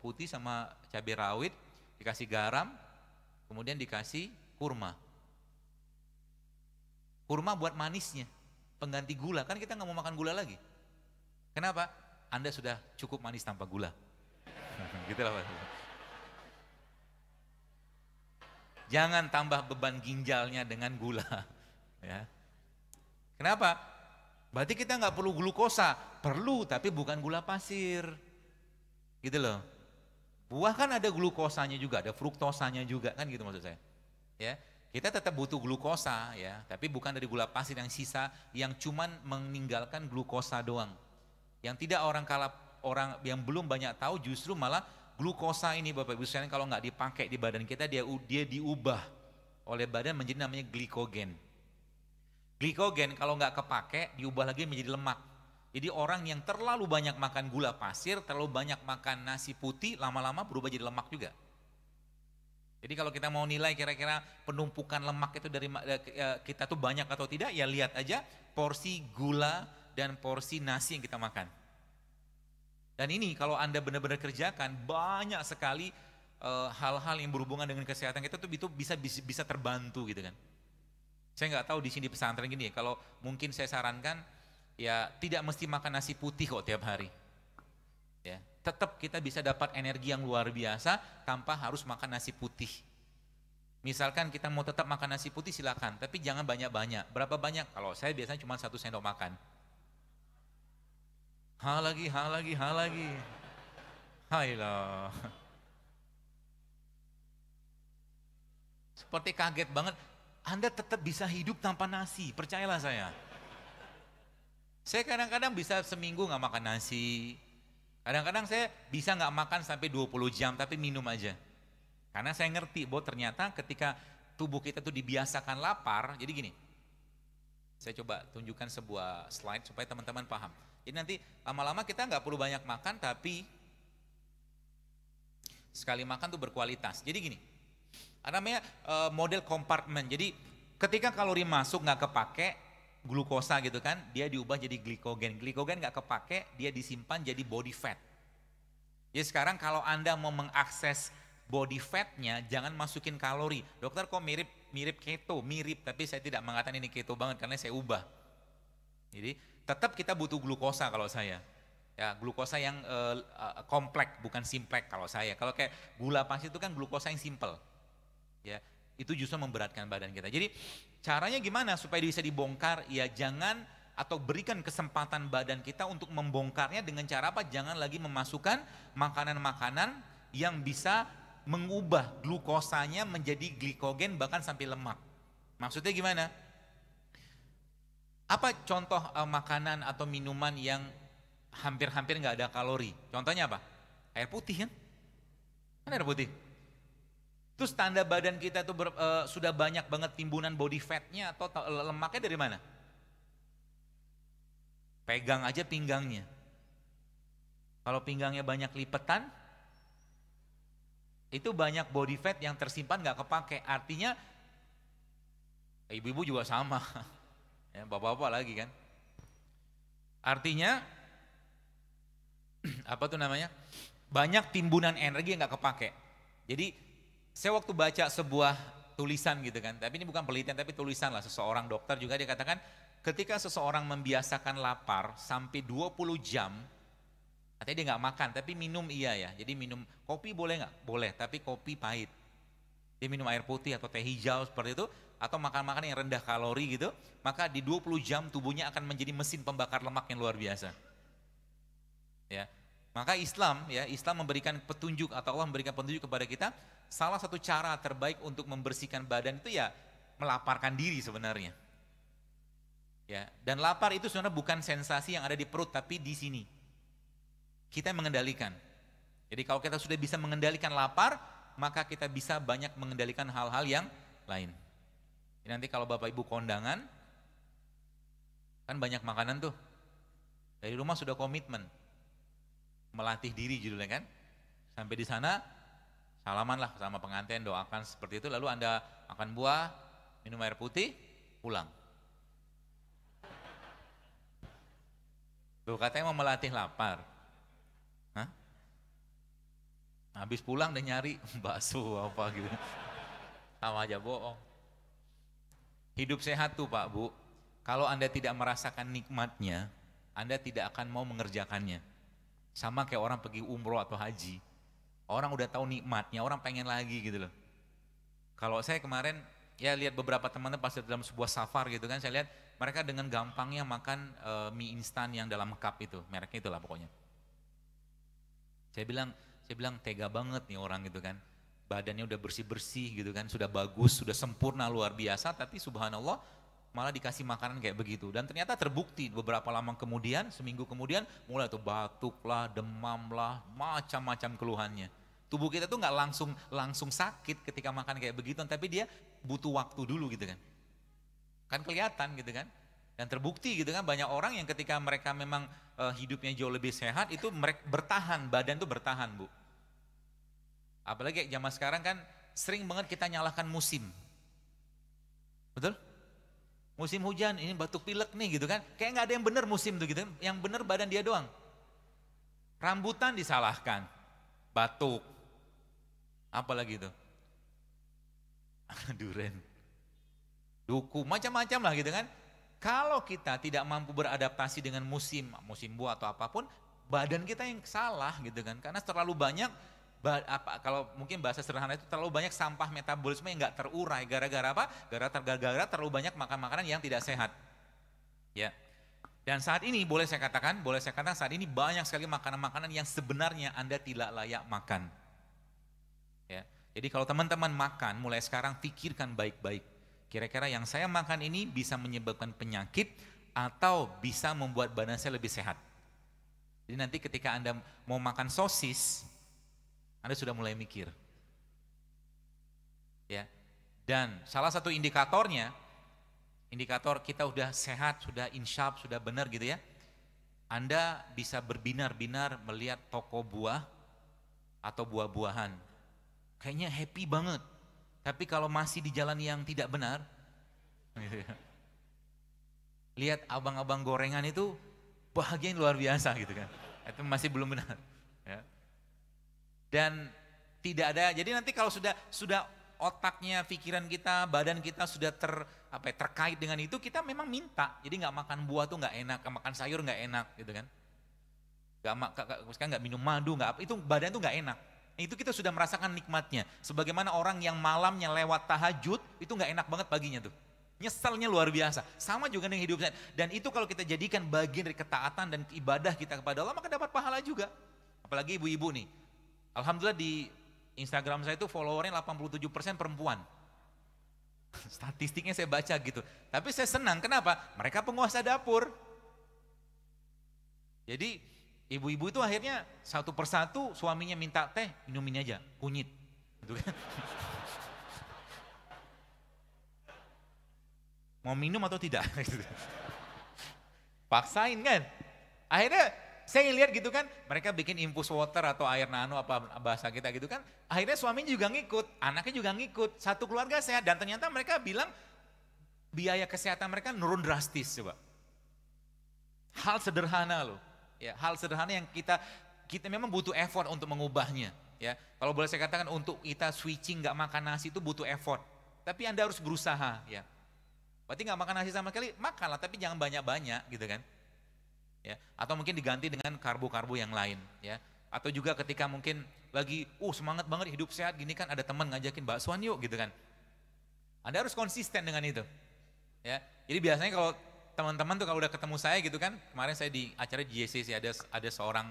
putih sama cabai rawit, dikasih garam, kemudian dikasih kurma buat manisnya, pengganti gula. Kan kita nggak mau makan gula lagi. Kenapa? Anda sudah cukup manis tanpa gula. Gitu lah. Jangan tambah beban ginjalnya dengan gula. Ya. Kenapa? Berarti kita nggak perlu glukosa, perlu tapi bukan gula pasir. Gitu loh. Buah kan ada glukosanya juga, ada fruktosanya juga, kan gitu maksud saya. Ya, kita tetap butuh glukosa ya, tapi bukan dari gula pasir yang sisa yang cuman meninggalkan glukosa doang. Yang tidak orang yang belum banyak tahu justru malah glukosa ini Bapak Ibu sekalian kalau nggak dipakai di badan kita dia diubah oleh badan menjadi namanya glikogen. Glikogen kalau nggak kepake diubah lagi menjadi lemak. Jadi orang yang terlalu banyak makan gula pasir, terlalu banyak makan nasi putih, lama-lama berubah jadi lemak juga. Jadi kalau kita mau nilai kira-kira penumpukan lemak itu dari kita tuh banyak atau tidak, ya lihat aja porsi gula dan porsi nasi yang kita makan. Dan ini kalau Anda benar-benar kerjakan, banyak sekali hal-hal yang berhubungan dengan kesehatan kita tuh itu bisa terbantu gitu kan. Saya nggak tahu di sini pesantren gini ya, kalau mungkin saya sarankan ya tidak mesti makan nasi putih kok tiap hari. Ya, tetap kita bisa dapat energi yang luar biasa tanpa harus makan nasi putih. Misalkan kita mau tetap makan nasi putih silakan, tapi jangan banyak-banyak. Berapa banyak? Kalau saya biasanya cuma 1 sendok makan. Hal lagi. Hailah. Seperti kaget banget, Anda tetap bisa hidup tanpa nasi, percayalah saya. Saya kadang-kadang bisa seminggu nggak makan nasi, kadang-kadang saya bisa nggak makan sampai 20 jam tapi minum aja. Karena saya ngerti bahwa ternyata ketika tubuh kita tuh dibiasakan lapar, jadi gini, saya coba tunjukkan sebuah slide supaya teman-teman paham. Jadi nanti lama-lama kita nggak perlu banyak makan tapi sekali makan tuh berkualitas. Jadi gini, ada namanya model kompartemen. Jadi ketika kalori masuk nggak kepake, glukosa gitu kan, dia diubah jadi glikogen. Glikogen nggak kepake, dia disimpan jadi body fat. Jadi sekarang kalau Anda mau mengakses body fatnya, jangan masukin kalori. Dokter kok mirip keto, tapi saya tidak mengatakan ini keto banget karena saya ubah. Jadi tetap kita butuh glukosa kalau saya, ya glukosa yang komplek bukan simplek kalau saya. Kalau kayak gula pasir itu kan glukosa yang simple, ya itu justru memberatkan badan kita. Jadi caranya gimana supaya bisa dibongkar? Ya jangan atau berikan kesempatan badan kita untuk membongkarnya dengan cara apa? Jangan lagi memasukkan makanan-makanan yang bisa mengubah glukosanya menjadi glikogen bahkan sampai lemak. Maksudnya gimana? Apa contoh makanan atau minuman yang hampir-hampir nggak ada kalori? Contohnya apa? Air putih kan? Kan air putih. Terus tanda badan kita tuh sudah banyak banget timbunan body fatnya atau lemaknya dari mana? Pegang aja pinggangnya. Kalau pinggangnya banyak lipetan, itu banyak body fat yang tersimpan nggak kepake. Artinya ibu-ibu juga sama. Ya, bapak-bapak lagi kan, artinya apa tuh namanya, banyak timbunan energi yang nggak kepake. Jadi saya waktu baca sebuah tulisan gitu kan, tapi ini bukan penelitian tapi tulisan lah seseorang dokter juga, dia katakan ketika seseorang membiasakan lapar sampai 20 jam, artinya dia nggak makan tapi minum, iya ya, jadi minum kopi boleh nggak? Boleh, tapi kopi pahit. Dia minum air putih atau teh hijau seperti itu, atau makan-makan yang rendah kalori gitu, maka di 20 jam tubuhnya akan menjadi mesin pembakar lemak yang luar biasa. Ya. Maka Islam memberikan petunjuk, atau Allah memberikan petunjuk kepada kita, salah satu cara terbaik untuk membersihkan badan itu ya melaparkan diri sebenarnya. Ya, dan lapar itu sebenarnya bukan sensasi yang ada di perut tapi di sini. Kita mengendalikan. Jadi kalau kita sudah bisa mengendalikan lapar, maka kita bisa banyak mengendalikan hal-hal yang lain. Jadi nanti kalau Bapak Ibu kondangan, kan banyak makanan tuh, dari rumah sudah komitmen, melatih diri judulnya kan, sampai di sana salaman lah sama pengantin, doakan seperti itu, lalu Anda makan buah, minum air putih, pulang. Tuh katanya mau melatih lapar. Hah? Habis pulang dan nyari bakso apa gitu. Sama aja bohong. Hidup sehat tuh Pak Bu, kalau Anda tidak merasakan nikmatnya, Anda tidak akan mau mengerjakannya. Sama kayak orang pergi umroh atau haji. Orang udah tahu nikmatnya, orang pengen lagi gitu loh. Kalau saya kemarin ya lihat beberapa teman-teman pas dalam sebuah safar gitu kan, saya lihat mereka dengan gampangnya makan mie instan yang dalam cup itu, mereknya itulah pokoknya. Saya bilang tega banget nih orang gitu kan. Badannya udah bersih-bersih gitu kan, sudah bagus, sudah sempurna luar biasa, tapi subhanallah malah dikasih makanan kayak begitu. Dan ternyata terbukti beberapa lama kemudian, seminggu kemudian mulai tuh batuk lah, demam lah, macam-macam keluhannya. Tubuh kita tuh nggak langsung sakit ketika makan kayak begitu, tapi dia butuh waktu dulu gitu kan. Kan kelihatan gitu kan. Dan terbukti gitu kan, banyak orang yang ketika mereka memang hidupnya jauh lebih sehat, itu mereka bertahan, badan tuh bertahan Bu. Apalagi zaman sekarang kan sering banget kita nyalahkan musim. Betul? Musim hujan, ini batuk pilek nih gitu kan. Kayak nggak ada yang benar musim tuh gitu kan. Yang benar badan dia doang. Rambutan disalahkan. Batuk. Apalagi itu. Duren. Duku, macam-macam lah gitu kan. Kalau kita tidak mampu beradaptasi dengan musim, musim buah atau apapun, badan kita yang salah gitu kan. Karena terlalu banyak kalau mungkin bahasa sederhana itu terlalu banyak sampah metabolisme yang nggak terurai, gara-gara apa? Gara-gara terlalu banyak makan makanan yang tidak sehat. Ya. Dan saat ini boleh saya katakan saat ini banyak sekali makanan-makanan yang sebenarnya Anda tidak layak makan. Ya. Jadi kalau teman-teman makan, mulai sekarang pikirkan baik-baik. Kira-kira yang saya makan ini bisa menyebabkan penyakit atau bisa membuat badan saya lebih sehat. Jadi nanti ketika Anda mau makan sosis, Anda sudah mulai mikir, ya. Dan salah satu indikatornya, indikator kita udah sehat, sudah insyaf, sudah benar gitu ya. Anda bisa berbinar-binar melihat toko buah atau buah-buahan, kayaknya happy banget. Tapi kalau masih di jalan yang tidak benar, gitu ya. Lihat abang-abang gorengan itu bahagia yang luar biasa gitu kan. Itu masih belum benar. Ya. Dan tidak ada, jadi nanti kalau sudah otaknya, pikiran kita, badan kita sudah terkait dengan itu, kita memang minta. Jadi nggak makan buah tuh nggak enak, makan sayur nggak enak, gitu kan? Nggak minum madu, nggak apa, itu badan tuh nggak enak. Itu kita sudah merasakan nikmatnya. Sebagaimana orang yang malamnya lewat tahajud itu nggak enak banget paginya tuh, nyeselnya luar biasa. Sama juga dengan hidup sehat. Dan itu kalau kita jadikan bagian dari ketaatan dan ibadah kita kepada Allah, maka dapat pahala juga. Apalagi ibu-ibu nih. Alhamdulillah di Instagram saya itu followernya 87% perempuan. Statistiknya saya baca gitu. Tapi saya senang, kenapa? Mereka penguasa dapur. Jadi ibu-ibu itu akhirnya satu persatu suaminya minta teh, minumin aja, kunyit. Gitu kan? Mau minum atau tidak? Paksain kan? Akhirnya saya lihat gitu kan, mereka bikin infus water atau air nano apa bahasa kita gitu kan. Akhirnya suaminya juga ngikut, anaknya juga ngikut, satu keluarga sehat. Dan ternyata mereka bilang biaya kesehatan mereka nurun drastis coba. Hal sederhana loh, ya, hal sederhana yang kita memang butuh effort untuk mengubahnya. Ya, kalau boleh saya katakan untuk kita switching nggak makan nasi itu butuh effort. Tapi Anda harus berusaha ya. Berarti nggak makan nasi sama sekali, makanlah tapi jangan banyak-banyak gitu kan. Ya, atau mungkin diganti dengan karbo-karbo yang lain ya. Atau juga ketika mungkin lagi semangat banget hidup sehat gini kan, ada teman ngajakin baksoan yuk gitu kan. Anda harus konsisten dengan itu ya. Jadi biasanya kalau teman-teman tuh kalau udah ketemu saya gitu kan, kemarin saya di acara JCC ada seorang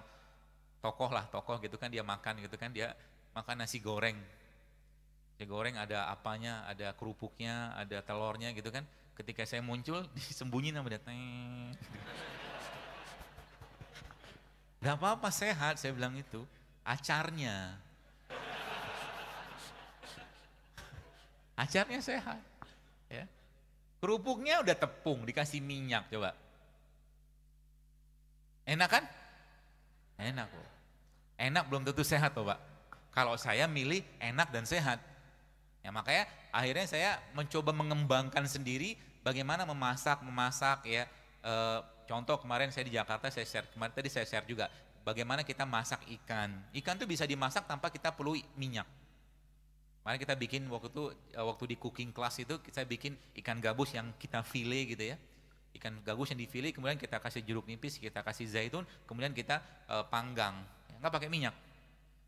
tokoh gitu kan, dia makan gitu kan, dia makan nasi goreng ada apanya, ada kerupuknya, ada telurnya gitu kan. Ketika saya muncul disembunyiin sama dia. Gak apa-apa sehat, saya bilang itu, acarnya. Acarnya sehat. Ya. Kerupuknya udah tepung, dikasih minyak coba. Enak kan? Enak kok. Enak belum tentu sehat Pak. kalau saya milih enak dan sehat. Ya makanya akhirnya saya mencoba mengembangkan sendiri bagaimana memasak ya. Contoh kemarin saya di Jakarta, saya share, kemarin tadi saya share juga, bagaimana kita masak ikan. Ikan tuh bisa dimasak tanpa kita perlu minyak. Makanya kita bikin waktu di cooking class itu kita bikin ikan gabus yang kita file gitu ya. Ikan gabus yang difile kemudian kita kasih jeruk nipis, kita kasih zaitun, kemudian kita panggang, nggak pakai minyak.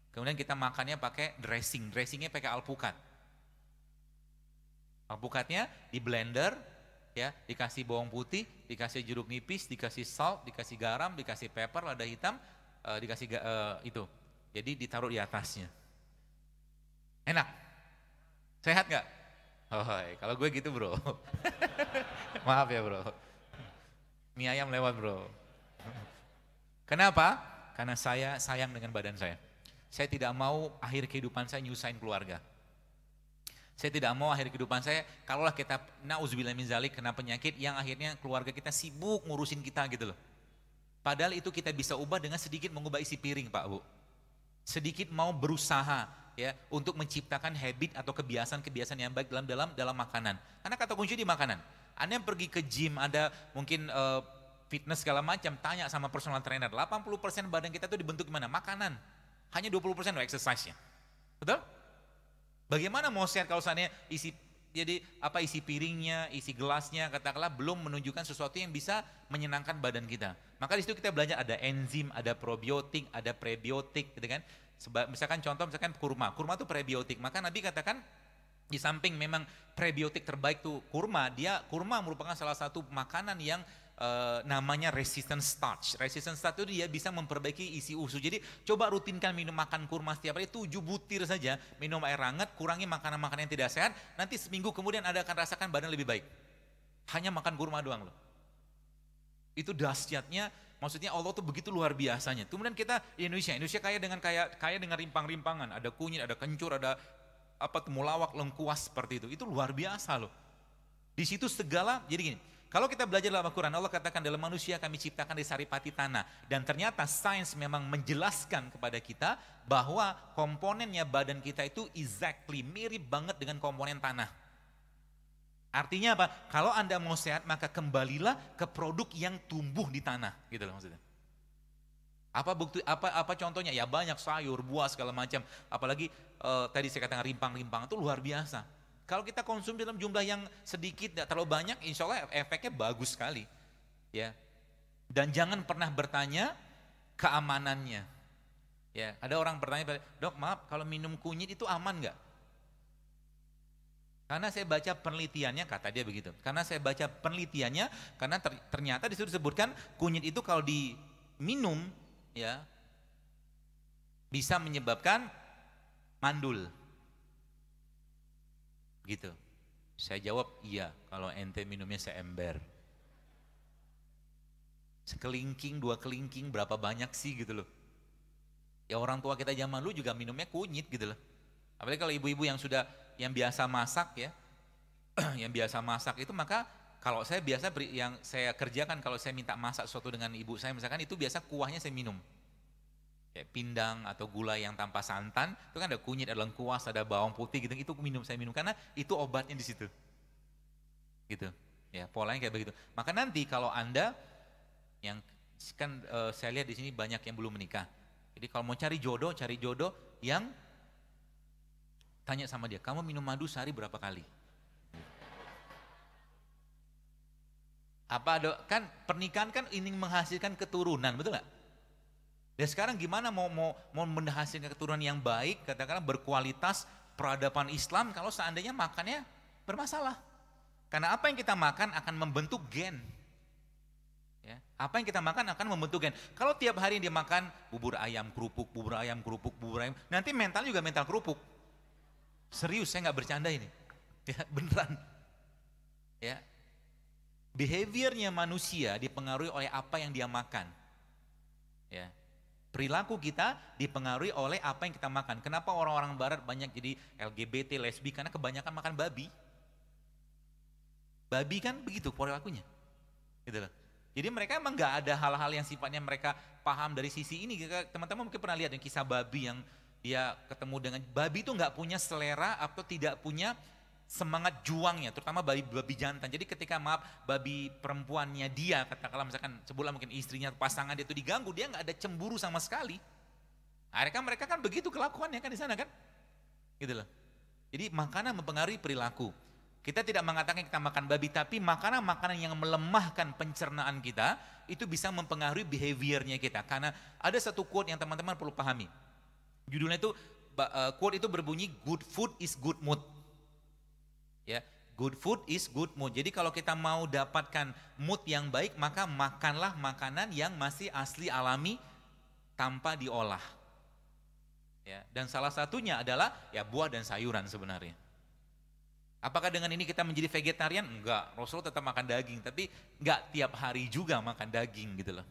Kemudian kita makannya pakai dressing, dressingnya pakai alpukat. Alpukatnya di blender, ya dikasih bawang putih, dikasih jeruk nipis, dikasih salt, dikasih garam, dikasih pepper, lada hitam, dikasih itu. Jadi ditaruh di atasnya. Enak, sehat nggak? Oh, kalau gue gitu bro, maaf ya bro. Mie ayam lewat bro. Kenapa? Karena saya sayang dengan badan saya. Saya tidak mau akhir kehidupan saya nyusahin keluarga. Saya tidak mau akhir kehidupan saya, kalaulah kita nauzubillah min zalik kena penyakit yang akhirnya keluarga kita sibuk ngurusin kita gitu loh. Padahal itu kita bisa ubah dengan sedikit mengubah isi piring Pak Bu. Sedikit mau berusaha ya untuk menciptakan habit atau kebiasaan-kebiasaan yang baik dalam makanan. Karena kata kunci di makanan. Anda yang pergi ke gym, ada mungkin fitness segala macam, tanya sama personal trainer, 80% badan kita tuh dibentuk gimana? Makanan. Hanya 20% loh exercise-nya. Betul? Bagaimana mau sehat kalau seandainya isi jadi apa isi piringnya, isi gelasnya katakanlah belum menunjukkan sesuatu yang bisa menyenangkan badan kita. Maka di situ kita belajar ada enzim, ada probiotik, ada prebiotik gitu kan. Misalkan contoh misalkan kurma. Kurma itu prebiotik. Maka Nabi katakan di samping memang prebiotik terbaik tuh kurma, kurma merupakan salah satu makanan yang namanya resistant starch. Resistant starch itu dia bisa memperbaiki isi usus. Jadi coba rutinkan minum makan kurma setiap hari 7 butir saja, minum air hangat, kurangi makanan-makanan yang tidak sehat, nanti seminggu kemudian Anda akan rasakan badan lebih baik. Hanya makan kurma doang loh. Itu dahsyatnya, maksudnya Allah tuh begitu luar biasanya. Kemudian kita di Indonesia kaya dengan rimpang-rimpangan, ada kunyit, ada kencur, ada apa temulawak, lengkuas seperti itu luar biasa loh. Di situ segala, jadi gini, kalau kita belajar dalam Al-Quran, Allah katakan dalam manusia kami ciptakan dari saripati tanah, dan ternyata sains memang menjelaskan kepada kita bahwa komponennya badan kita itu exactly mirip banget dengan komponen tanah. Artinya apa? Kalau Anda mau sehat maka kembalilah ke produk yang tumbuh di tanah, gitu loh maksudnya. Apa bukti apa contohnya? Ya banyak sayur, buah segala macam. Apalagi tadi saya katakan rimpang-rimpang itu luar biasa. Kalau kita konsumsi dalam jumlah yang sedikit, tidak terlalu banyak, insya Allah efeknya bagus sekali. Ya. Dan jangan pernah bertanya keamanannya. Ya. Ada orang bertanya, dok maaf kalau minum kunyit itu aman nggak? Karena saya baca penelitiannya, kata dia begitu. Karena saya baca penelitiannya, karena ternyata disitu disebutkan kunyit itu kalau diminum, ya bisa menyebabkan mandul gitu. Saya jawab iya kalau ente minumnya seember, sekelingking, dua kelingking, berapa banyak sih gitu loh. Ya orang tua kita zaman dulu juga minumnya kunyit gitu loh, apalagi kalau ibu-ibu yang biasa masak ya yang biasa masak itu. Maka kalau saya biasa, yang saya kerjakan kalau saya minta masak sesuatu dengan ibu saya misalkan, itu biasa kuahnya saya minum. Kayak pindang atau gulai yang tanpa santan, itu kan ada kunyit, ada lengkuas, ada bawang putih gitu, itu saya minum karena itu obatnya di situ. Gitu. Ya, polanya kayak begitu. Maka nanti kalau Anda yang kan saya lihat di sini banyak yang belum menikah. Jadi kalau mau cari jodoh yang tanya sama dia, "Kamu minum madu sehari berapa kali?" Apa ada, kan pernikahan kan ingin menghasilkan keturunan, betul nggak? Dan sekarang gimana mau menghasilkan keturunan yang baik, katakanlah berkualitas peradaban Islam, kalau seandainya makannya bermasalah. Karena apa yang kita makan akan membentuk gen. Ya, apa yang kita makan akan membentuk gen. Kalau tiap hari dia makan bubur ayam kerupuk, nanti mentalnya juga mental kerupuk. Serius, saya nggak bercanda ini. Ya, beneran. Ya. Behaviornya manusia dipengaruhi oleh apa yang dia makan. Ya. Perilaku kita dipengaruhi oleh apa yang kita makan. Kenapa orang-orang barat banyak jadi LGBT, lesbi? Karena kebanyakan makan babi. Babi kan begitu perilakunya. Gitu loh. Jadi mereka emang nggak ada hal-hal yang sifatnya mereka paham dari sisi ini. Teman-teman mungkin pernah lihat yang kisah babi yang dia ketemu dengan babi itu nggak punya selera atau tidak punya semangat juangnya, terutama babi jantan. Jadi ketika maaf babi perempuannya dia, katakanlah misalkan sebutlah mungkin istrinya, pasangan dia itu diganggu, dia nggak ada cemburu sama sekali. Akhirnya mereka kan begitu kelakuannya kan di sana kan, gitu loh. Jadi makanan mempengaruhi perilaku. Kita tidak mengatakan kita makan babi, tapi makanan-makanan yang melemahkan pencernaan kita itu bisa mempengaruhi behaviornya kita. Karena ada satu quote yang teman-teman perlu pahami. Judulnya itu, quote itu berbunyi good food is good mood. Ya, good food is good mood. Jadi kalau kita mau dapatkan mood yang baik, maka makanlah makanan yang masih asli alami tanpa diolah. Ya, dan salah satunya adalah ya buah dan sayuran sebenarnya. Apakah dengan ini kita menjadi vegetarian? Enggak, Rasulullah tetap makan daging, tapi enggak tiap hari juga makan daging gitu loh.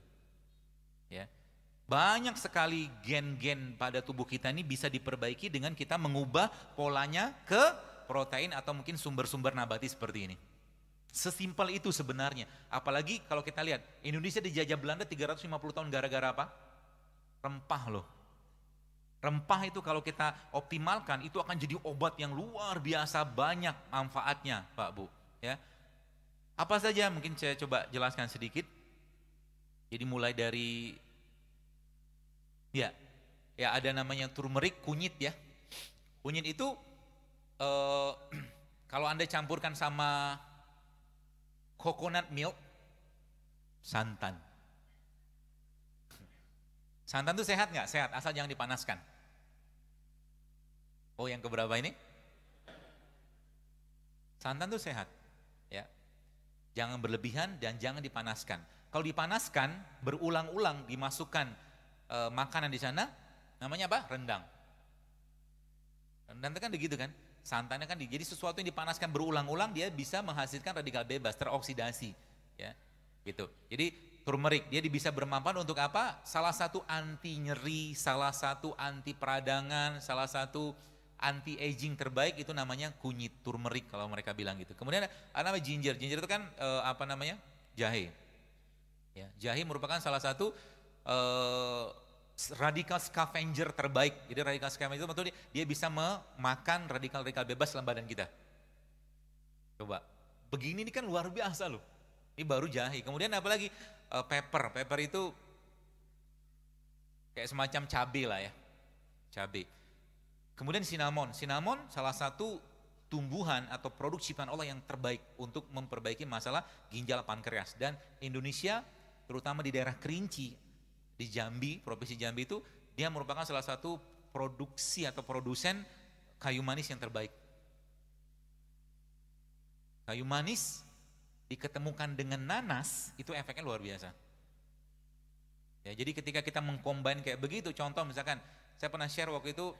Ya. Banyak sekali gen-gen pada tubuh kita ini bisa diperbaiki dengan kita mengubah polanya ke protein atau mungkin sumber-sumber nabati seperti ini. Sesimpel itu sebenarnya. Apalagi kalau kita lihat Indonesia dijajah Belanda 350 tahun gara-gara apa? Rempah loh. Rempah itu kalau kita optimalkan itu akan jadi obat yang luar biasa banyak manfaatnya, Pak Bu. Ya. Apa saja mungkin saya coba jelaskan sedikit. Jadi mulai dari ya ada namanya turmeric, kunyit ya. Kunyit itu kalau Anda campurkan sama coconut milk, santan. Santan itu sehat nggak? Sehat, asal jangan dipanaskan. Oh yang keberapa ini? Santan itu sehat, ya. Jangan berlebihan dan jangan dipanaskan. Kalau dipanaskan berulang-ulang dimasukkan makanan di sana, namanya apa? Rendang. Rendang itu kan begitu kan, santannya kan, jadi sesuatu yang dipanaskan berulang-ulang dia bisa menghasilkan radikal bebas, teroksidasi, ya, gitu. Jadi turmeric dia bisa bermanfaat untuk apa? Salah satu anti nyeri, salah satu anti peradangan, salah satu anti aging terbaik itu namanya kunyit turmeric kalau mereka bilang gitu. Kemudian ada nama ginger, ginger itu kan apa namanya? Jahe. Ya, jahe merupakan salah satu radikal scavenger terbaik. Jadi radikal scavenger itu betul dia bisa memakan radikal-radikal bebas dalam badan kita. Coba, begini ini kan luar biasa loh. Ini baru jahe. Kemudian apalagi pepper. Pepper itu kayak semacam cabai lah ya, cabai. Kemudian cinnamon. Cinnamon salah satu tumbuhan atau produk ciptaan Allah yang terbaik untuk memperbaiki masalah ginjal pankreas. Dan Indonesia terutama di daerah Kerinci, di Jambi, provinsi Jambi itu dia merupakan salah satu produksi atau produsen kayu manis yang terbaik. Kayu manis diketemukan dengan nanas itu efeknya luar biasa. Ya, jadi ketika kita mengcombine kayak begitu, contoh misalkan saya pernah share waktu itu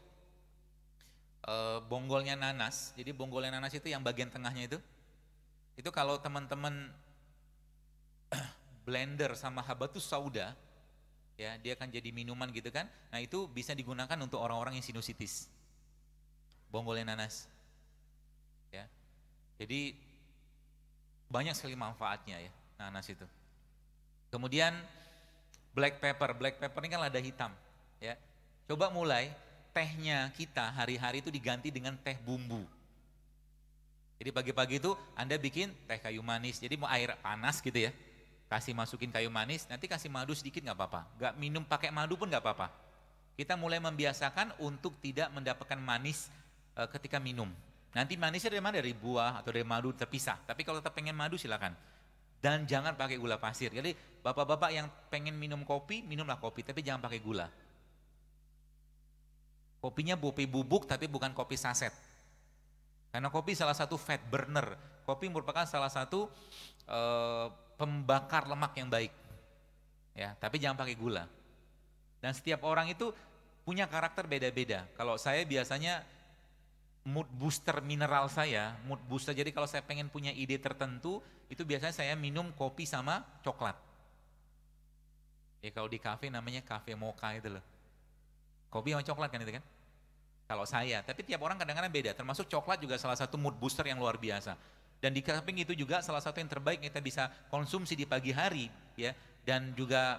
bonggolnya nanas. Jadi bonggolnya nanas itu yang bagian tengahnya itu kalau teman-teman blender sama habatus sauda, ya, dia akan jadi minuman gitu kan. Nah itu bisa digunakan untuk orang-orang yang sinusitis. Bonggolnya nanas. Ya. Jadi banyak sekali manfaatnya ya nanas itu. Kemudian black pepper. Black pepper ini kan lada hitam. Ya. Coba mulai tehnya kita hari-hari itu diganti dengan teh bumbu. Jadi pagi-pagi itu Anda bikin teh kayu manis. Jadi mau air panas gitu ya. Kasih masukin kayu manis, nanti kasih madu sedikit nggak apa-apa. Nggak minum pakai madu pun nggak apa-apa. Kita mulai membiasakan untuk tidak mendapatkan manis ketika minum. Nanti manisnya dari mana? Dari buah atau dari madu terpisah. Tapi kalau tetap pengen madu silakan. Dan jangan pakai gula pasir. Jadi bapak-bapak yang pengen minum kopi, minumlah kopi tapi jangan pakai gula. Kopinya kopi bubuk tapi bukan kopi saset. Karena kopi salah satu fat burner. Kopi merupakan salah satu pembakar lemak yang baik, ya. Tapi jangan pakai gula. Dan setiap orang itu punya karakter beda-beda. Kalau saya biasanya mood booster mineral saya, mood booster. Jadi kalau saya pengen punya ide tertentu, itu biasanya saya minum kopi sama coklat. Ya kalau di kafe namanya kafe mocha itu loh. Kopi sama coklat kan itu kan? Kalau saya, tapi tiap orang kadang-kadang beda. Termasuk coklat juga salah satu mood booster yang luar biasa. Dan di samping itu juga salah satu yang terbaik kita bisa konsumsi di pagi hari ya, dan juga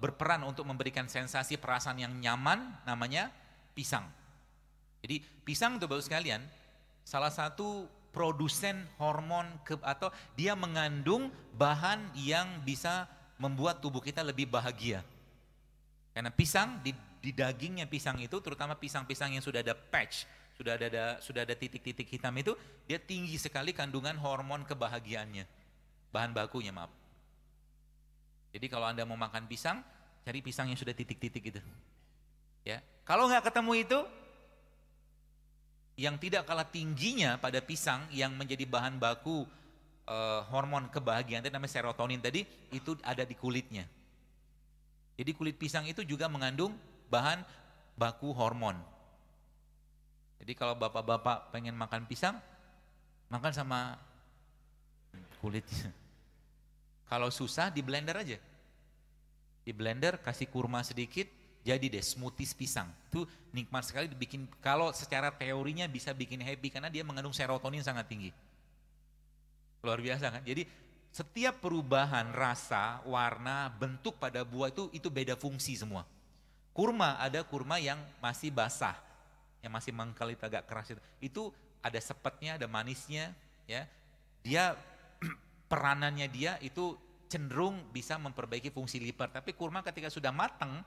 berperan untuk memberikan sensasi perasaan yang nyaman, namanya pisang. Jadi pisang itu Bapak sekalian salah satu produsen hormon atau dia mengandung bahan yang bisa membuat tubuh kita lebih bahagia. Karena pisang di dagingnya pisang itu, terutama pisang-pisang yang sudah ada patch, sudah ada titik-titik hitam itu, dia tinggi sekali kandungan hormon kebahagiaannya, bahan bakunya maaf. Jadi kalau Anda mau makan pisang, cari pisang yang sudah titik-titik gitu. Ya. Kalau nggak ketemu itu, yang tidak kalah tingginya pada pisang yang menjadi bahan baku hormon kebahagiaan, itu namanya serotonin tadi, itu ada di kulitnya. Jadi kulit pisang itu juga mengandung bahan baku hormon. Jadi kalau bapak-bapak pengen makan pisang, makan sama kulitnya. Kalau susah di blender aja, di blender kasih kurma sedikit, jadi deh smoothies pisang. Itu nikmat sekali dibikin, kalau secara teorinya bisa bikin happy karena dia mengandung serotonin sangat tinggi. Luar biasa kan? Jadi setiap perubahan rasa, warna, bentuk pada buah itu beda fungsi semua. Kurma, ada kurma yang masih basah, yang masih mengkali agak keras itu ada sepetnya, ada manisnya, ya. Dia peranannya dia itu cenderung bisa memperbaiki fungsi liver, tapi kurma ketika sudah matang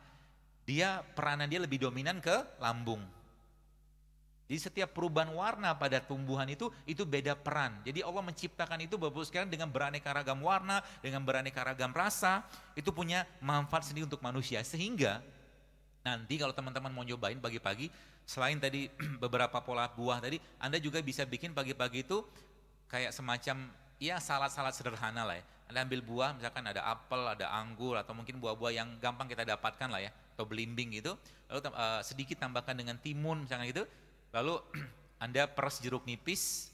dia peranan dia lebih dominan ke lambung. Jadi setiap perubahan warna pada tumbuhan itu beda peran. Jadi Allah menciptakan itu Bapak sekarang dengan beraneka ragam warna, dengan beraneka ragam rasa, itu punya manfaat sendiri untuk manusia. Sehingga nanti kalau teman-teman mau nyobain pagi-pagi, selain tadi beberapa pola buah tadi, Anda juga bisa bikin pagi-pagi itu kayak semacam ya salad-salad sederhana lah ya. Anda ambil buah, misalkan ada apel, ada anggur, atau mungkin buah-buah yang gampang kita dapatkan lah ya, atau belimbing gitu. Lalu sedikit tambahkan dengan timun misalkan gitu. Lalu Anda peres jeruk nipis,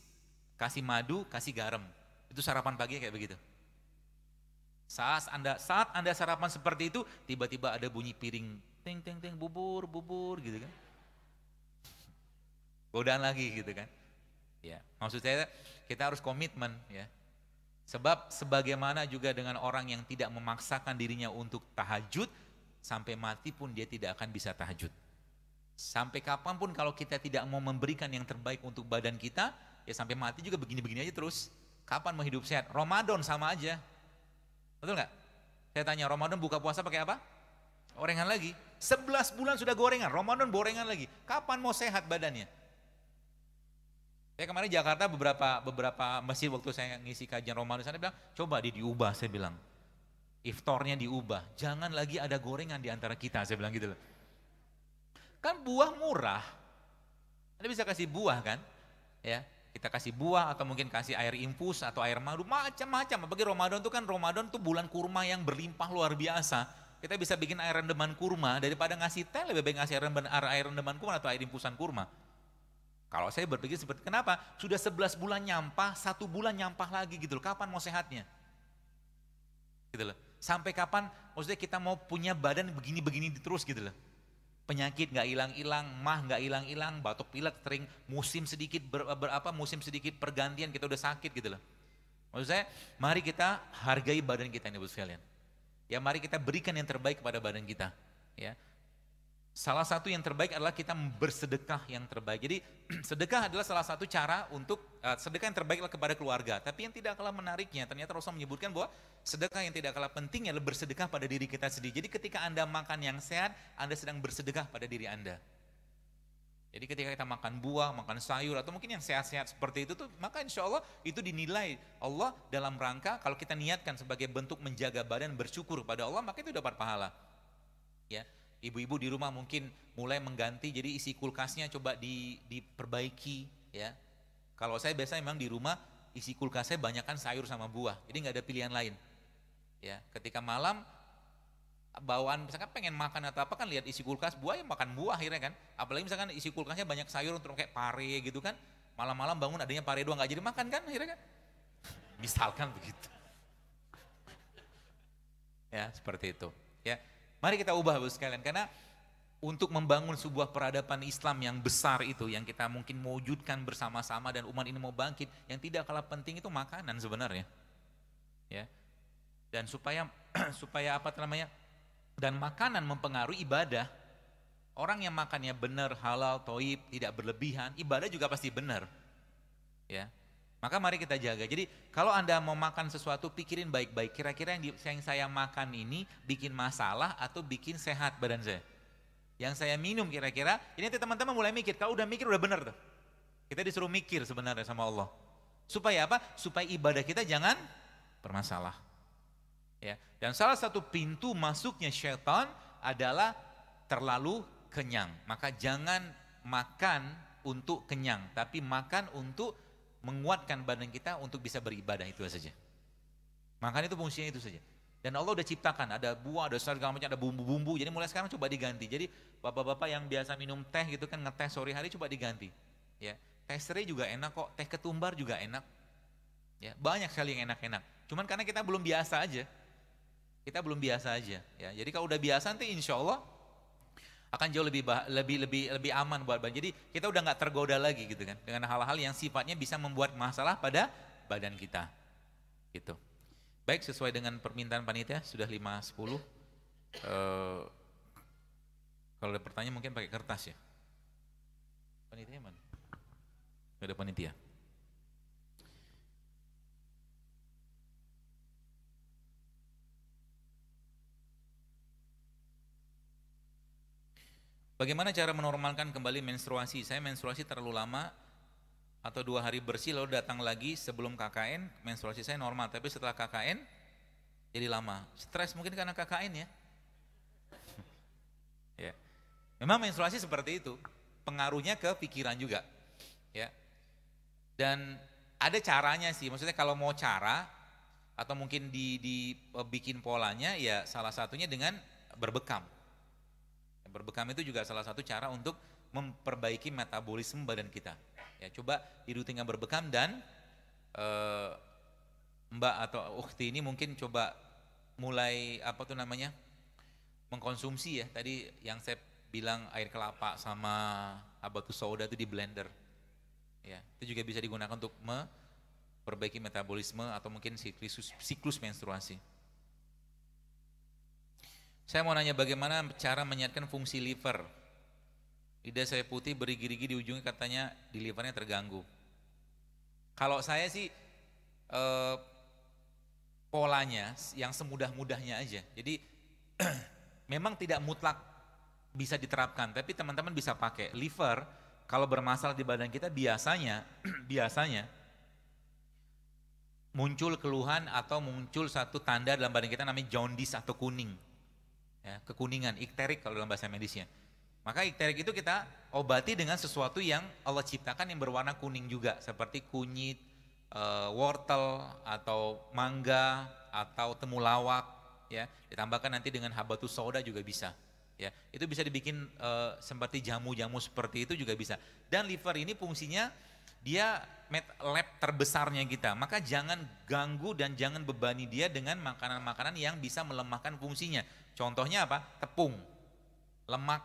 kasih madu, kasih garam. Itu sarapan pagi kayak begitu. Saat Anda sarapan seperti itu, tiba-tiba ada bunyi piring, ting ting ting, bubur bubur gitu kan. Godaan lagi gitu kan. Ya, maksud saya kita harus komitmen ya. Sebab sebagaimana juga dengan orang yang tidak memaksakan dirinya untuk tahajud, sampai mati pun dia tidak akan bisa tahajud. Sampai kapanpun kalau kita tidak mau memberikan yang terbaik untuk badan kita, ya sampai mati juga begini-begini aja terus. Kapan mau hidup sehat? Ramadan sama aja. Betul nggak? Saya tanya, Ramadan buka puasa pakai apa? Gorengan lagi. 11 bulan sudah gorengan, Ramadan gorengan lagi. Kapan mau sehat badannya? Saya kemarin di Jakarta beberapa masjid waktu saya ngisi kajian Ramadan, saya bilang, coba diubah, saya bilang. Iftarnya diubah, jangan lagi ada gorengan di antara kita, saya bilang gitu loh. Kan buah murah, Anda bisa kasih buah kan? Ya, kita kasih buah atau mungkin kasih air infus atau air madu, macam-macam. Apalagi Ramadan itu kan, Ramadan itu bulan kurma yang berlimpah luar biasa. Kita bisa bikin air rendeman kurma, daripada ngasih teh lebih baik ngasih air rendeman kurma atau air infusan kurma. Kalau saya berpikir seperti, kenapa? Sudah 11 bulan nyampah, 1 bulan nyampah lagi gitu loh, kapan mau sehatnya? Gitu loh. Sampai kapan maksudnya kita mau punya badan begini-begini terus gitu loh. Penyakit gak hilang-hilang, mah gak hilang-hilang, batuk pilek sering, musim sedikit pergantian kita udah sakit gitu loh. Maksud saya, mari kita hargai badan kita ini Bapak sekalian. Ya mari kita berikan yang terbaik kepada badan kita. Ya. Salah satu yang terbaik adalah kita bersedekah yang terbaik. Jadi sedekah adalah salah satu cara untuk, sedekah yang terbaik adalah kepada keluarga. Tapi yang tidak kalah menariknya, ternyata Rasul menyebutkan bahwa sedekah yang tidak kalah pentingnya adalah bersedekah pada diri kita sendiri. Jadi ketika Anda makan yang sehat, Anda sedang bersedekah pada diri Anda. Jadi ketika kita makan buah, makan sayur, atau mungkin yang sehat-sehat seperti itu, tuh, maka insya Allah itu dinilai Allah dalam rangka, kalau kita niatkan sebagai bentuk menjaga badan, bersyukur kepada Allah, maka itu dapat pahala. Ya. Ibu-ibu di rumah mungkin mulai mengganti, jadi isi kulkasnya coba diperbaiki ya. Kalau saya biasanya memang di rumah isi kulkas saya banyakkan sayur sama buah, jadi nggak ada pilihan lain. Ya, ketika malam bawaan misalkan pengen makan atau apa kan lihat isi kulkas buah ya makan buah akhirnya kan. Apalagi misalkan isi kulkasnya banyak sayur untuk kayak pare gitu kan. Malam-malam bangun adanya pare doang nggak jadi makan kan akhirnya kan. Misalkan begitu. Ya seperti itu. Ya. Mari kita ubah Bapak sekalian, karena untuk membangun sebuah peradaban Islam yang besar itu, yang kita mungkin mewujudkan bersama-sama dan umat ini mau bangkit, yang tidak kalah penting itu makanan sebenarnya. Ya. Dan supaya apa namanya? dan makanan mempengaruhi ibadah. Orang yang makannya benar, halal, toib, tidak berlebihan, ibadah juga pasti benar. Ya. Maka mari kita jaga. Jadi kalau Anda mau makan sesuatu, pikirin baik-baik. Kira-kira yang saya makan ini bikin masalah atau bikin sehat badan saya? Yang saya minum kira-kira, ini nanti teman-teman mulai mikir. Kalau udah mikir udah benar tuh. Kita disuruh mikir sebenarnya sama Allah. Supaya apa? Supaya ibadah kita jangan bermasalah. Ya. Dan salah satu pintu masuknya syaitan adalah terlalu kenyang. Maka jangan makan untuk kenyang, tapi makan untuk menguatkan badan kita untuk bisa beribadah, itu saja. Makan itu fungsinya itu saja. Dan Allah udah ciptakan, ada buah, ada segala macam, ada bumbu-bumbu. Jadi mulai sekarang coba diganti. Jadi bapak-bapak yang biasa minum teh gitu kan, ngeteh sore hari, coba diganti. Ya, teh serai juga enak kok, teh ketumbar juga enak. Ya, banyak sekali yang enak-enak. Cuman karena kita belum biasa aja. Kita belum biasa aja. Ya, jadi kalau udah biasa nanti insya Allah akan jauh lebih aman buat badan. Jadi kita udah nggak tergoda lagi gitu kan dengan hal-hal yang sifatnya bisa membuat masalah pada badan kita. Gitu. Baik, sesuai dengan permintaan panitia, sudah 5.10. Kalau ada pertanyaan mungkin pakai kertas ya. Panitia mana? Gak ada panitia. Bagaimana cara menormalkan kembali menstruasi? Saya menstruasi terlalu lama, atau 2 hari bersih lalu datang lagi. Sebelum KKN menstruasi saya normal, tapi setelah KKN jadi lama. Stres mungkin karena KKN ya. Ya. Memang menstruasi seperti itu, pengaruhnya ke pikiran juga. Ya. Dan ada caranya sih, maksudnya kalau mau cara atau mungkin dibikin polanya ya, salah satunya dengan berbekam. Berbekam itu juga salah satu cara untuk memperbaiki metabolisme badan kita. Ya, coba dirutinkan berbekam, dan Mbak atau Ukhti ini mungkin coba mulai mengkonsumsi ya, tadi yang saya bilang air kelapa sama habatus sauda itu di blender. Ya, itu juga bisa digunakan untuk memperbaiki metabolisme atau mungkin siklus menstruasi. Saya mau nanya bagaimana cara menyatakan fungsi liver. Lidah saya putih bergigi-gigi di ujungnya, katanya di livernya terganggu. Kalau saya sih polanya yang semudah-mudahnya aja. Jadi memang tidak mutlak bisa diterapkan, tapi teman-teman bisa pakai. Liver kalau bermasalah di badan kita biasanya muncul keluhan atau muncul satu tanda dalam badan kita namanya jaundice atau kuning. Ya, kekuningan, ikterik kalau dalam bahasa medisnya. Maka ikterik itu kita obati dengan sesuatu yang Allah ciptakan yang berwarna kuning juga, seperti kunyit, wortel, atau mangga, atau temulawak, ya. Ditambahkan nanti dengan habatus sauda juga bisa. Ya, itu bisa dibikin seperti jamu-jamu seperti itu juga bisa. Dan liver ini fungsinya dia lab terbesarnya kita, maka jangan ganggu dan jangan bebani dia dengan makanan-makanan yang bisa melemahkan fungsinya. Contohnya apa? Tepung, lemak.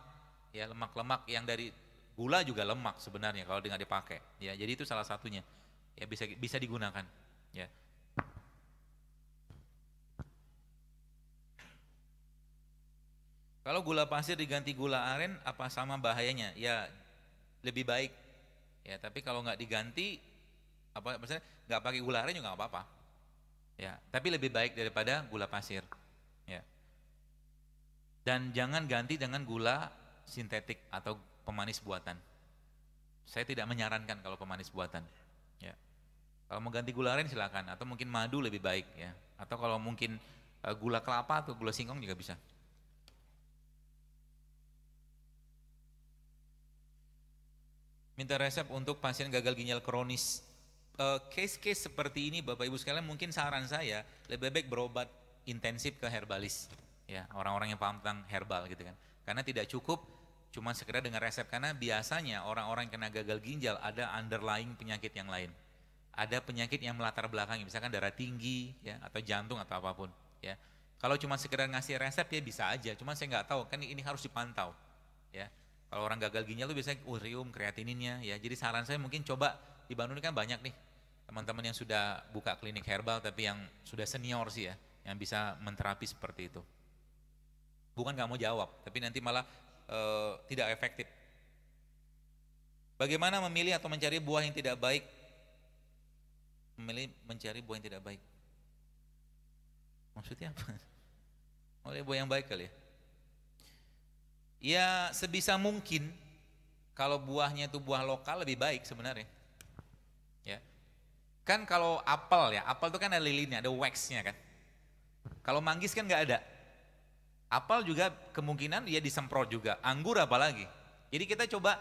Ya, lemak-lemak yang dari gula juga lemak sebenarnya kalau nggak dipakai. Ya, jadi itu salah satunya. Ya, bisa digunakan. Ya. Kalau gula pasir diganti gula aren, apa sama bahayanya? Ya, lebih baik. Ya, tapi kalau nggak diganti, apa maksudnya nggak pakai gula aren juga nggak apa-apa. Ya, tapi lebih baik daripada gula pasir. Ya. Dan jangan ganti dengan gula sintetik atau pemanis buatan. Saya tidak menyarankan kalau pemanis buatan. Ya. Kalau mau ganti gula aren silakan, atau mungkin madu lebih baik ya. Atau kalau mungkin gula kelapa atau gula singkong juga bisa. Minta resep untuk pasien gagal ginjal kronis. Case-case seperti ini Bapak Ibu sekalian, mungkin saran saya lebih baik berobat intensif ke herbalis. Ya, orang-orang yang paham tentang herbal gitu kan. Karena tidak cukup cuma sekedar dengan resep, karena biasanya orang-orang yang kena gagal ginjal ada underlying penyakit yang lain. Ada penyakit yang melatar belakang, misalkan darah tinggi ya, atau jantung atau apapun ya. Kalau cuma sekedar ngasih resep ya bisa aja, cuma saya nggak tahu, kan ini harus dipantau ya. Kalau orang gagal ginjal itu biasanya urium, kreatininnya ya. Jadi saran saya mungkin coba, di Bandung ini kan banyak nih teman-teman yang sudah buka klinik herbal, tapi yang sudah senior sih ya, yang bisa menterapi seperti itu. bukan nggak mau jawab, tapi nanti malah tidak efektif. Bagaimana memilih atau mencari buah yang tidak baik? Memilih mencari buah yang tidak baik. Maksudnya apa? Oleh buah yang baik kali ya? Ya sebisa mungkin kalau buahnya itu buah lokal lebih baik sebenarnya. Ya. Kan kalau apel ya, apel itu kan ada lilinnya, ada waxnya kan. Kalau manggis kan nggak ada. Apel juga kemungkinan dia disemprot juga, anggur apalagi. Jadi kita coba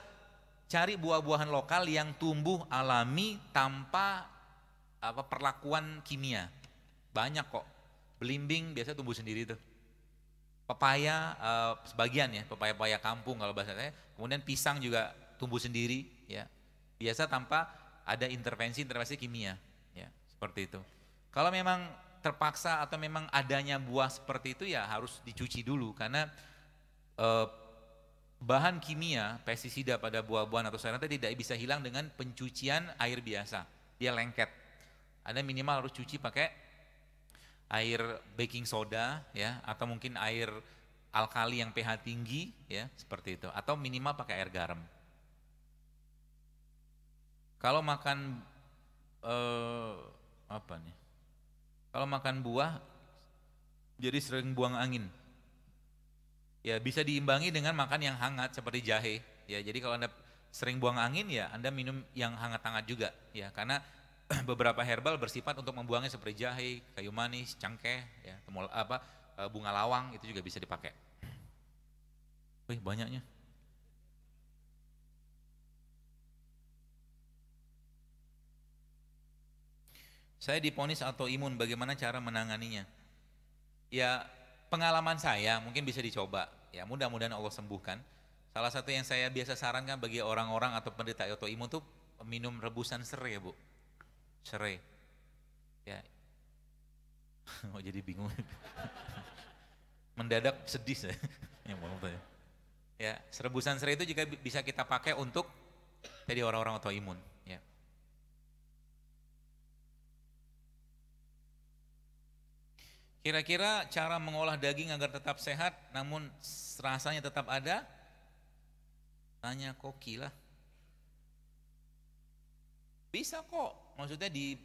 cari buah-buahan lokal yang tumbuh alami tanpa perlakuan kimia. Banyak kok, belimbing biasa tumbuh sendiri tuh. Pepaya sebagian ya, pepaya-pepaya kampung kalau bahasa saya. Kemudian pisang juga tumbuh sendiri ya. Biasa tanpa ada intervensi kimia ya, seperti itu. Kalau memang terpaksa atau memang adanya buah seperti itu ya harus dicuci dulu karena bahan kimia pestisida pada buah-buahan atau sayuran tidak bisa hilang dengan pencucian air biasa, dia lengket. Anda minimal harus cuci pakai air baking soda ya, atau mungkin air alkali yang pH tinggi ya, seperti itu, atau minimal pakai air garam. Kalau makan kalau makan buah, jadi sering buang angin. Ya bisa diimbangi dengan makan yang hangat seperti jahe. Ya jadi kalau Anda sering buang angin ya Anda minum yang hangat-hangat juga. Ya karena beberapa herbal bersifat untuk membuangnya seperti jahe, kayu manis, cengkeh, ya, bunga lawang itu juga bisa dipakai. Wih banyaknya. Saya diponis autoimun, bagaimana cara menanganinya? Ya pengalaman saya mungkin bisa dicoba, ya mudah-mudahan Allah sembuhkan. Salah satu yang saya biasa sarankan bagi orang-orang atau penderita autoimun tuh minum rebusan serai ya Bu. Serai. Ya. Oh jadi bingung. Mendadak sedih saya. Ya, rebusan serai itu juga bisa kita pakai untuk tadi orang-orang autoimun. Kira-kira cara mengolah daging agar tetap sehat namun rasanya tetap ada? Tanya koki lah. Bisa kok, maksudnya di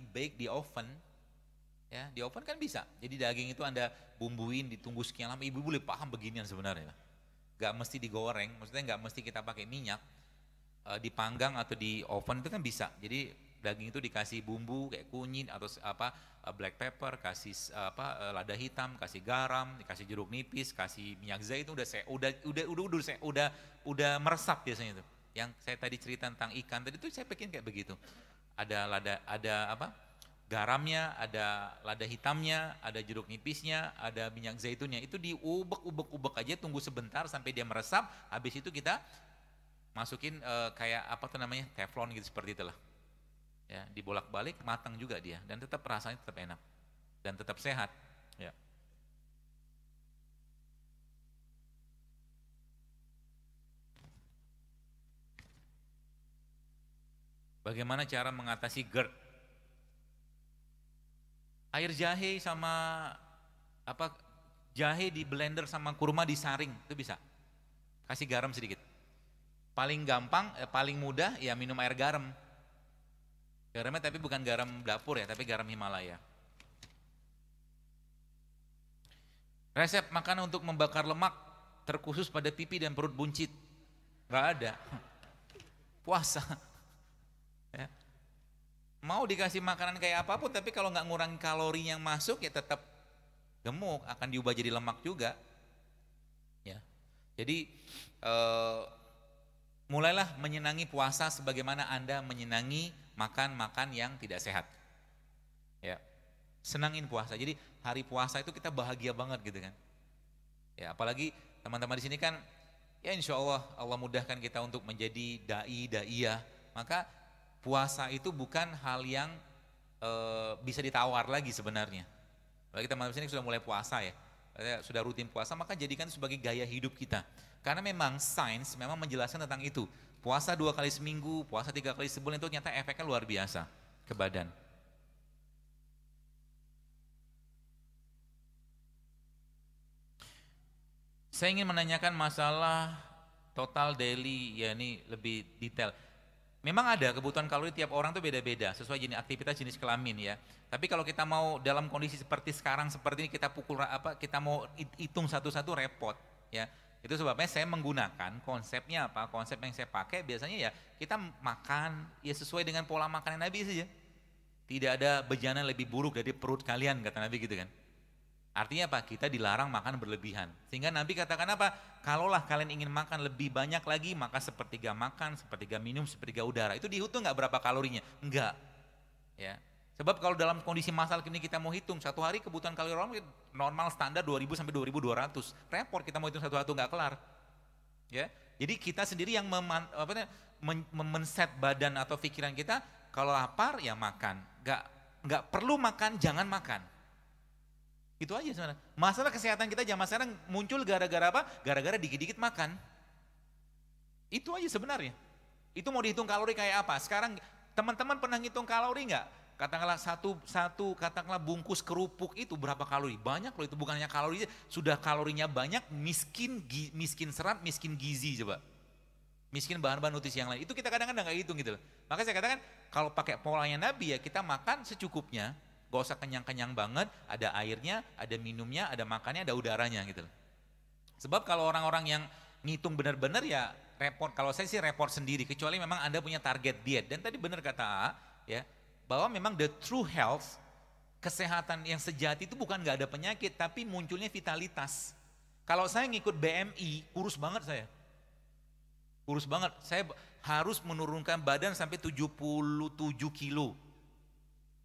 bake, di oven. Ya, di oven kan bisa. Jadi daging itu Anda bumbuin, ditunggu sekian lama. Ibu boleh paham beginian sebenarnya. Gak mesti digoreng, maksudnya gak mesti kita pakai minyak. Dipanggang atau di oven itu kan bisa. Jadi daging itu dikasih bumbu kayak kunyit atau black pepper, kasih lada hitam, kasih garam, dikasih jeruk nipis, kasih minyak zaitun, udah meresap biasanya itu. Yang saya tadi cerita tentang ikan tadi itu saya bikin kayak begitu. Ada lada, ada garamnya, ada lada hitamnya, ada jeruk nipisnya, ada minyak zaitunnya. Itu diubek-ubek aja, tunggu sebentar sampai dia meresap. Habis itu kita masukin kayak teflon gitu, seperti itulah. Ya, dibolak-balik, matang juga dia dan tetap rasanya tetap enak dan tetap sehat ya. Bagaimana cara mengatasi GERD? Air jahe sama jahe di blender sama kurma disaring, itu bisa. Kasih garam sedikit. Paling gampang, paling mudah ya minum air garam. Garamnya tapi bukan garam dapur ya, tapi garam Himalaya. Resep makanan untuk membakar lemak terkhusus pada pipi dan perut buncit. Gak ada. Puasa. Ya. Mau dikasih makanan kayak apapun, tapi kalau nggak ngurangin kalori yang masuk ya tetap gemuk, akan diubah jadi lemak juga. Ya. Jadi mulailah menyenangi puasa sebagaimana Anda menyenangi makan-makan yang tidak sehat. Ya. Senangin puasa. Jadi hari puasa itu kita bahagia banget gitu kan. Ya, apalagi teman-teman di sini kan ya insya Allah mudahkan kita untuk menjadi dai, daiyah. Maka puasa itu bukan hal yang bisa ditawar lagi sebenarnya. Apalagi teman-teman di sini sudah mulai puasa ya. Sudah rutin puasa, maka jadikan itu sebagai gaya hidup kita. Karena memang sains memang menjelaskan tentang itu. Puasa 2 kali seminggu, puasa 3 kali sebulan itu ternyata efeknya luar biasa ke badan. Saya ingin menanyakan masalah total daily, ya ini lebih detail. Memang ada kebutuhan kalori tiap orang tuh beda-beda sesuai jenis aktivitas, jenis kelamin ya. Tapi kalau kita mau dalam kondisi seperti sekarang seperti ini kita pukul apa kita mau hitung satu-satu repot ya. Itu sebabnya saya menggunakan konsepnya apa? Konsep yang saya pakai biasanya ya kita makan ya sesuai dengan pola makanan Nabi saja. Tidak ada bejana lebih buruk dari perut kalian kata Nabi gitu kan. Artinya apa? Kita dilarang makan berlebihan. Sehingga Nabi katakan apa? Kalaulah kalian ingin makan lebih banyak lagi, maka sepertiga makan, sepertiga minum, sepertiga udara. Itu dihitung nggak berapa kalorinya? Enggak. Ya. Sebab kalau dalam kondisi masalah ini kita mau hitung, satu hari kebutuhan kalori orang normal standar 2000 sampai 2200. Repot kita mau hitung satu-satu nggak kelar. Ya. Jadi kita sendiri yang men-set badan atau pikiran kita, kalau lapar ya makan. Nggak perlu makan, jangan makan. Itu aja sebenarnya. Masalah kesehatan kita zaman sekarang muncul gara-gara apa? Gara-gara dikit-dikit makan. Itu aja sebenarnya. Itu mau dihitung kalori kayak apa? Sekarang teman-teman pernah ngitung kalori nggak? Katakanlah katakanlah bungkus kerupuk itu berapa kalori? Banyak loh, itu bukan hanya kalori, sudah kalorinya banyak, miskin serat, miskin gizi coba. Miskin bahan-bahan nutrisi yang lain. Itu kita kadang-kadang nggak hitung gitu loh. Makanya saya katakan kalau pakai polanya Nabi ya kita makan secukupnya. Gak usah kenyang-kenyang banget, ada airnya, ada minumnya, ada makannya, ada udaranya gitu. Sebab kalau orang-orang yang ngitung benar-benar ya repot, kalau saya sih repot sendiri, kecuali memang Anda punya target diet. Dan tadi benar kata A, ya, bahwa memang the true health, kesehatan yang sejati itu bukan gak ada penyakit, tapi munculnya vitalitas. Kalau saya ngikut BMI, kurus banget saya. Kurus banget, saya harus menurunkan badan sampai 77 kilo.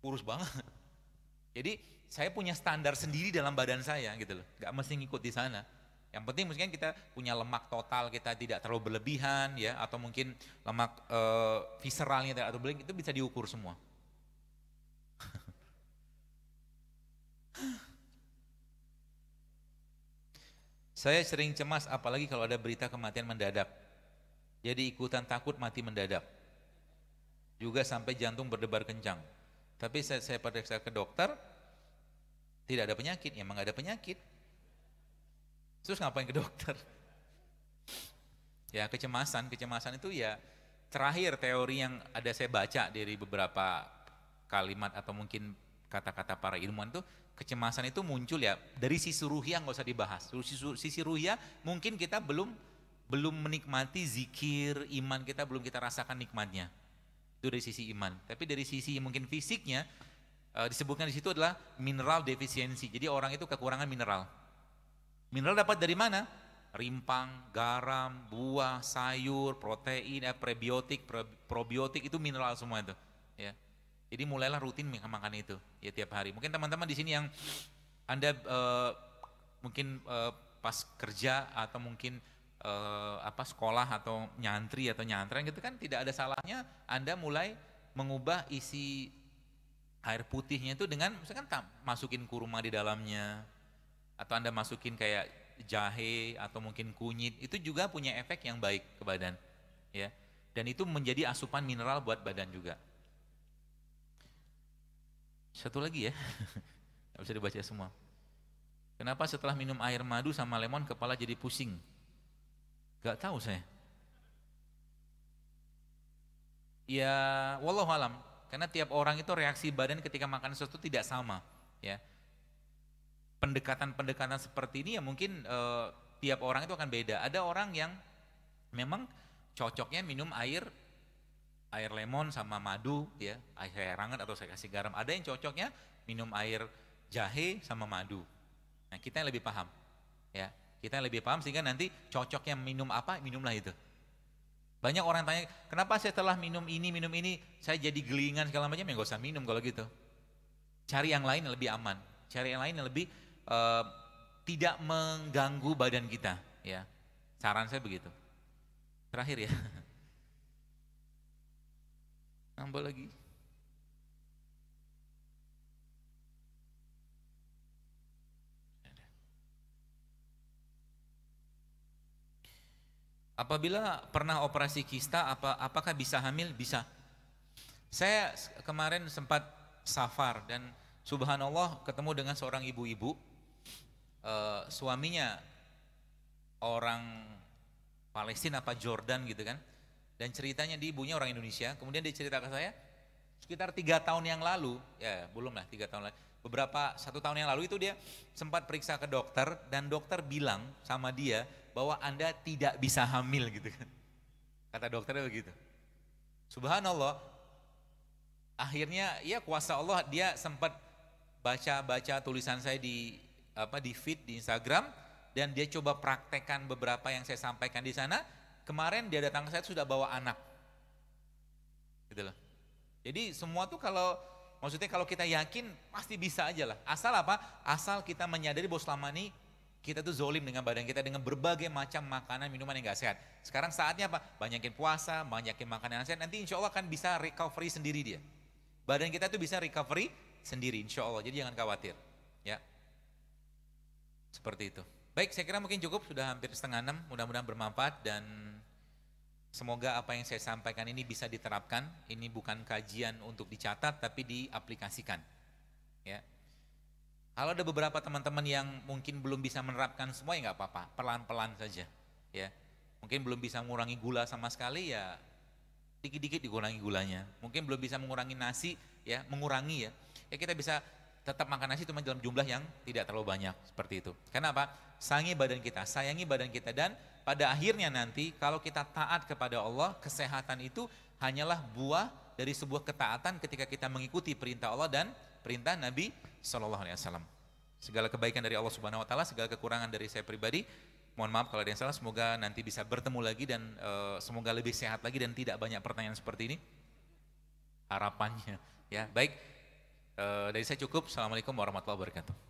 Kurus banget. Jadi saya punya standar sendiri dalam badan saya gitu loh, gak mesti ngikut di sana. Yang penting mungkin kita punya lemak total kita tidak terlalu berlebihan ya, atau mungkin lemak visceralnya tidak terlalu berlebihan, itu bisa diukur semua. Saya sering cemas apalagi kalau ada berita kematian mendadak, jadi ikutan takut mati mendadak, juga sampai jantung berdebar kencang. Tapi saya periksa ke dokter, tidak ada penyakit, emang gak ada penyakit. Terus ngapain ke dokter? Ya kecemasan itu ya terakhir teori yang ada saya baca dari beberapa kalimat atau mungkin kata-kata para ilmuwan itu, kecemasan itu muncul ya dari sisi ruhiyah gak usah dibahas. Sisi ruhiyah mungkin kita belum menikmati zikir, iman kita belum kita rasakan nikmatnya. Itu dari sisi iman, tapi dari sisi mungkin fisiknya disebutkan di situ adalah mineral defisiensi. Jadi orang itu kekurangan mineral. Mineral dapat dari mana? Rimpang, garam, buah, sayur, protein, prebiotik, probiotik itu mineral semua itu. Ya. Jadi mulailah rutin makan itu ya tiap hari. Mungkin teman-teman di sini yang Anda mungkin pas kerja atau mungkin sekolah atau nyantri atau nyantren gitu kan, tidak ada salahnya Anda mulai mengubah isi air putihnya itu dengan misalkan masukin kurma di dalamnya, atau Anda masukin kayak jahe atau mungkin kunyit, itu juga punya efek yang baik ke badan ya, dan itu menjadi asupan mineral buat badan juga. Satu lagi ya nggak bisa dibaca semua. Kenapa setelah minum air madu sama lemon kepala jadi pusing? Gak tahu saya. Ya, wallahualam. Karena tiap orang itu reaksi badan ketika makan sesuatu tidak sama, ya. Pendekatan-pendekatan seperti ini ya mungkin tiap orang itu akan beda. Ada orang yang memang cocoknya minum air lemon sama madu, ya, air hangat atau saya kasih garam. Ada yang cocoknya minum air jahe sama madu. Nah, kita yang lebih paham, ya. Kita lebih paham sehingga nanti cocoknya minum apa, minumlah itu. Banyak orang tanya, kenapa saya telah minum ini, saya jadi gelingan segala macam, ya gak usah minum kalau gitu. Cari yang lain yang lebih aman, cari yang lain yang lebih tidak mengganggu badan kita. Ya, saran saya begitu. Terakhir ya. Nambah lagi. Apabila pernah operasi kista, apakah bisa hamil? Bisa. Saya kemarin sempat safar dan subhanallah ketemu dengan seorang ibu-ibu, suaminya orang Palestina apa Jordan gitu kan, dan ceritanya di ibunya orang Indonesia. Kemudian dia cerita ke saya sekitar 3 tahun yang lalu, ya belum lah 3 tahun lalu, beberapa 1 tahun yang lalu itu dia sempat periksa ke dokter, dan dokter bilang sama dia bahwa Anda tidak bisa hamil gitu kan, kata dokternya begitu. Subhanallah, akhirnya ya kuasa Allah, dia sempat baca tulisan saya di feed di Instagram, dan dia coba praktekkan beberapa yang saya sampaikan di sana. Kemarin dia datang ke saya sudah bawa anak, gitu loh. Jadi semua tuh kalau kita yakin pasti bisa aja lah. Asal apa? Asal kita menyadari bahwa selama ini kita tuh zolim dengan badan kita dengan berbagai macam makanan minuman yang gak sehat. Sekarang saatnya apa? Banyakin puasa, banyakin makanan yang sehat. Nanti insya Allah akan bisa recovery sendiri dia. Badan kita tuh bisa recovery sendiri insya Allah. Jadi jangan khawatir, ya. Seperti itu. Baik, saya kira mungkin cukup, sudah hampir 5:30, mudah-mudahan bermanfaat dan semoga apa yang saya sampaikan ini bisa diterapkan. Ini bukan kajian untuk dicatat tapi diaplikasikan. Ya. Kalau ada beberapa teman-teman yang mungkin belum bisa menerapkan semua, ya nggak apa-apa, pelan-pelan saja. Ya. Mungkin belum bisa mengurangi gula sama sekali, ya dikit-dikit dikurangi gulanya. Mungkin belum bisa mengurangi nasi, ya mengurangi ya. Ya kita bisa tetap makan nasi cuma dalam jumlah yang tidak terlalu banyak, seperti itu. Karena apa? Sayangi badan kita, dan pada akhirnya nanti kalau kita taat kepada Allah, kesehatan itu hanyalah buah dari sebuah ketaatan ketika kita mengikuti perintah Allah dan perintah Nabi SAW. Segala kebaikan dari Allah Subhanahu Wa Taala, segala kekurangan dari saya pribadi, mohon maaf kalau ada yang salah. Semoga nanti bisa bertemu lagi dan semoga lebih sehat lagi dan tidak banyak pertanyaan seperti ini. Harapannya, ya baik. Dari saya cukup. Assalamualaikum warahmatullahi wabarakatuh.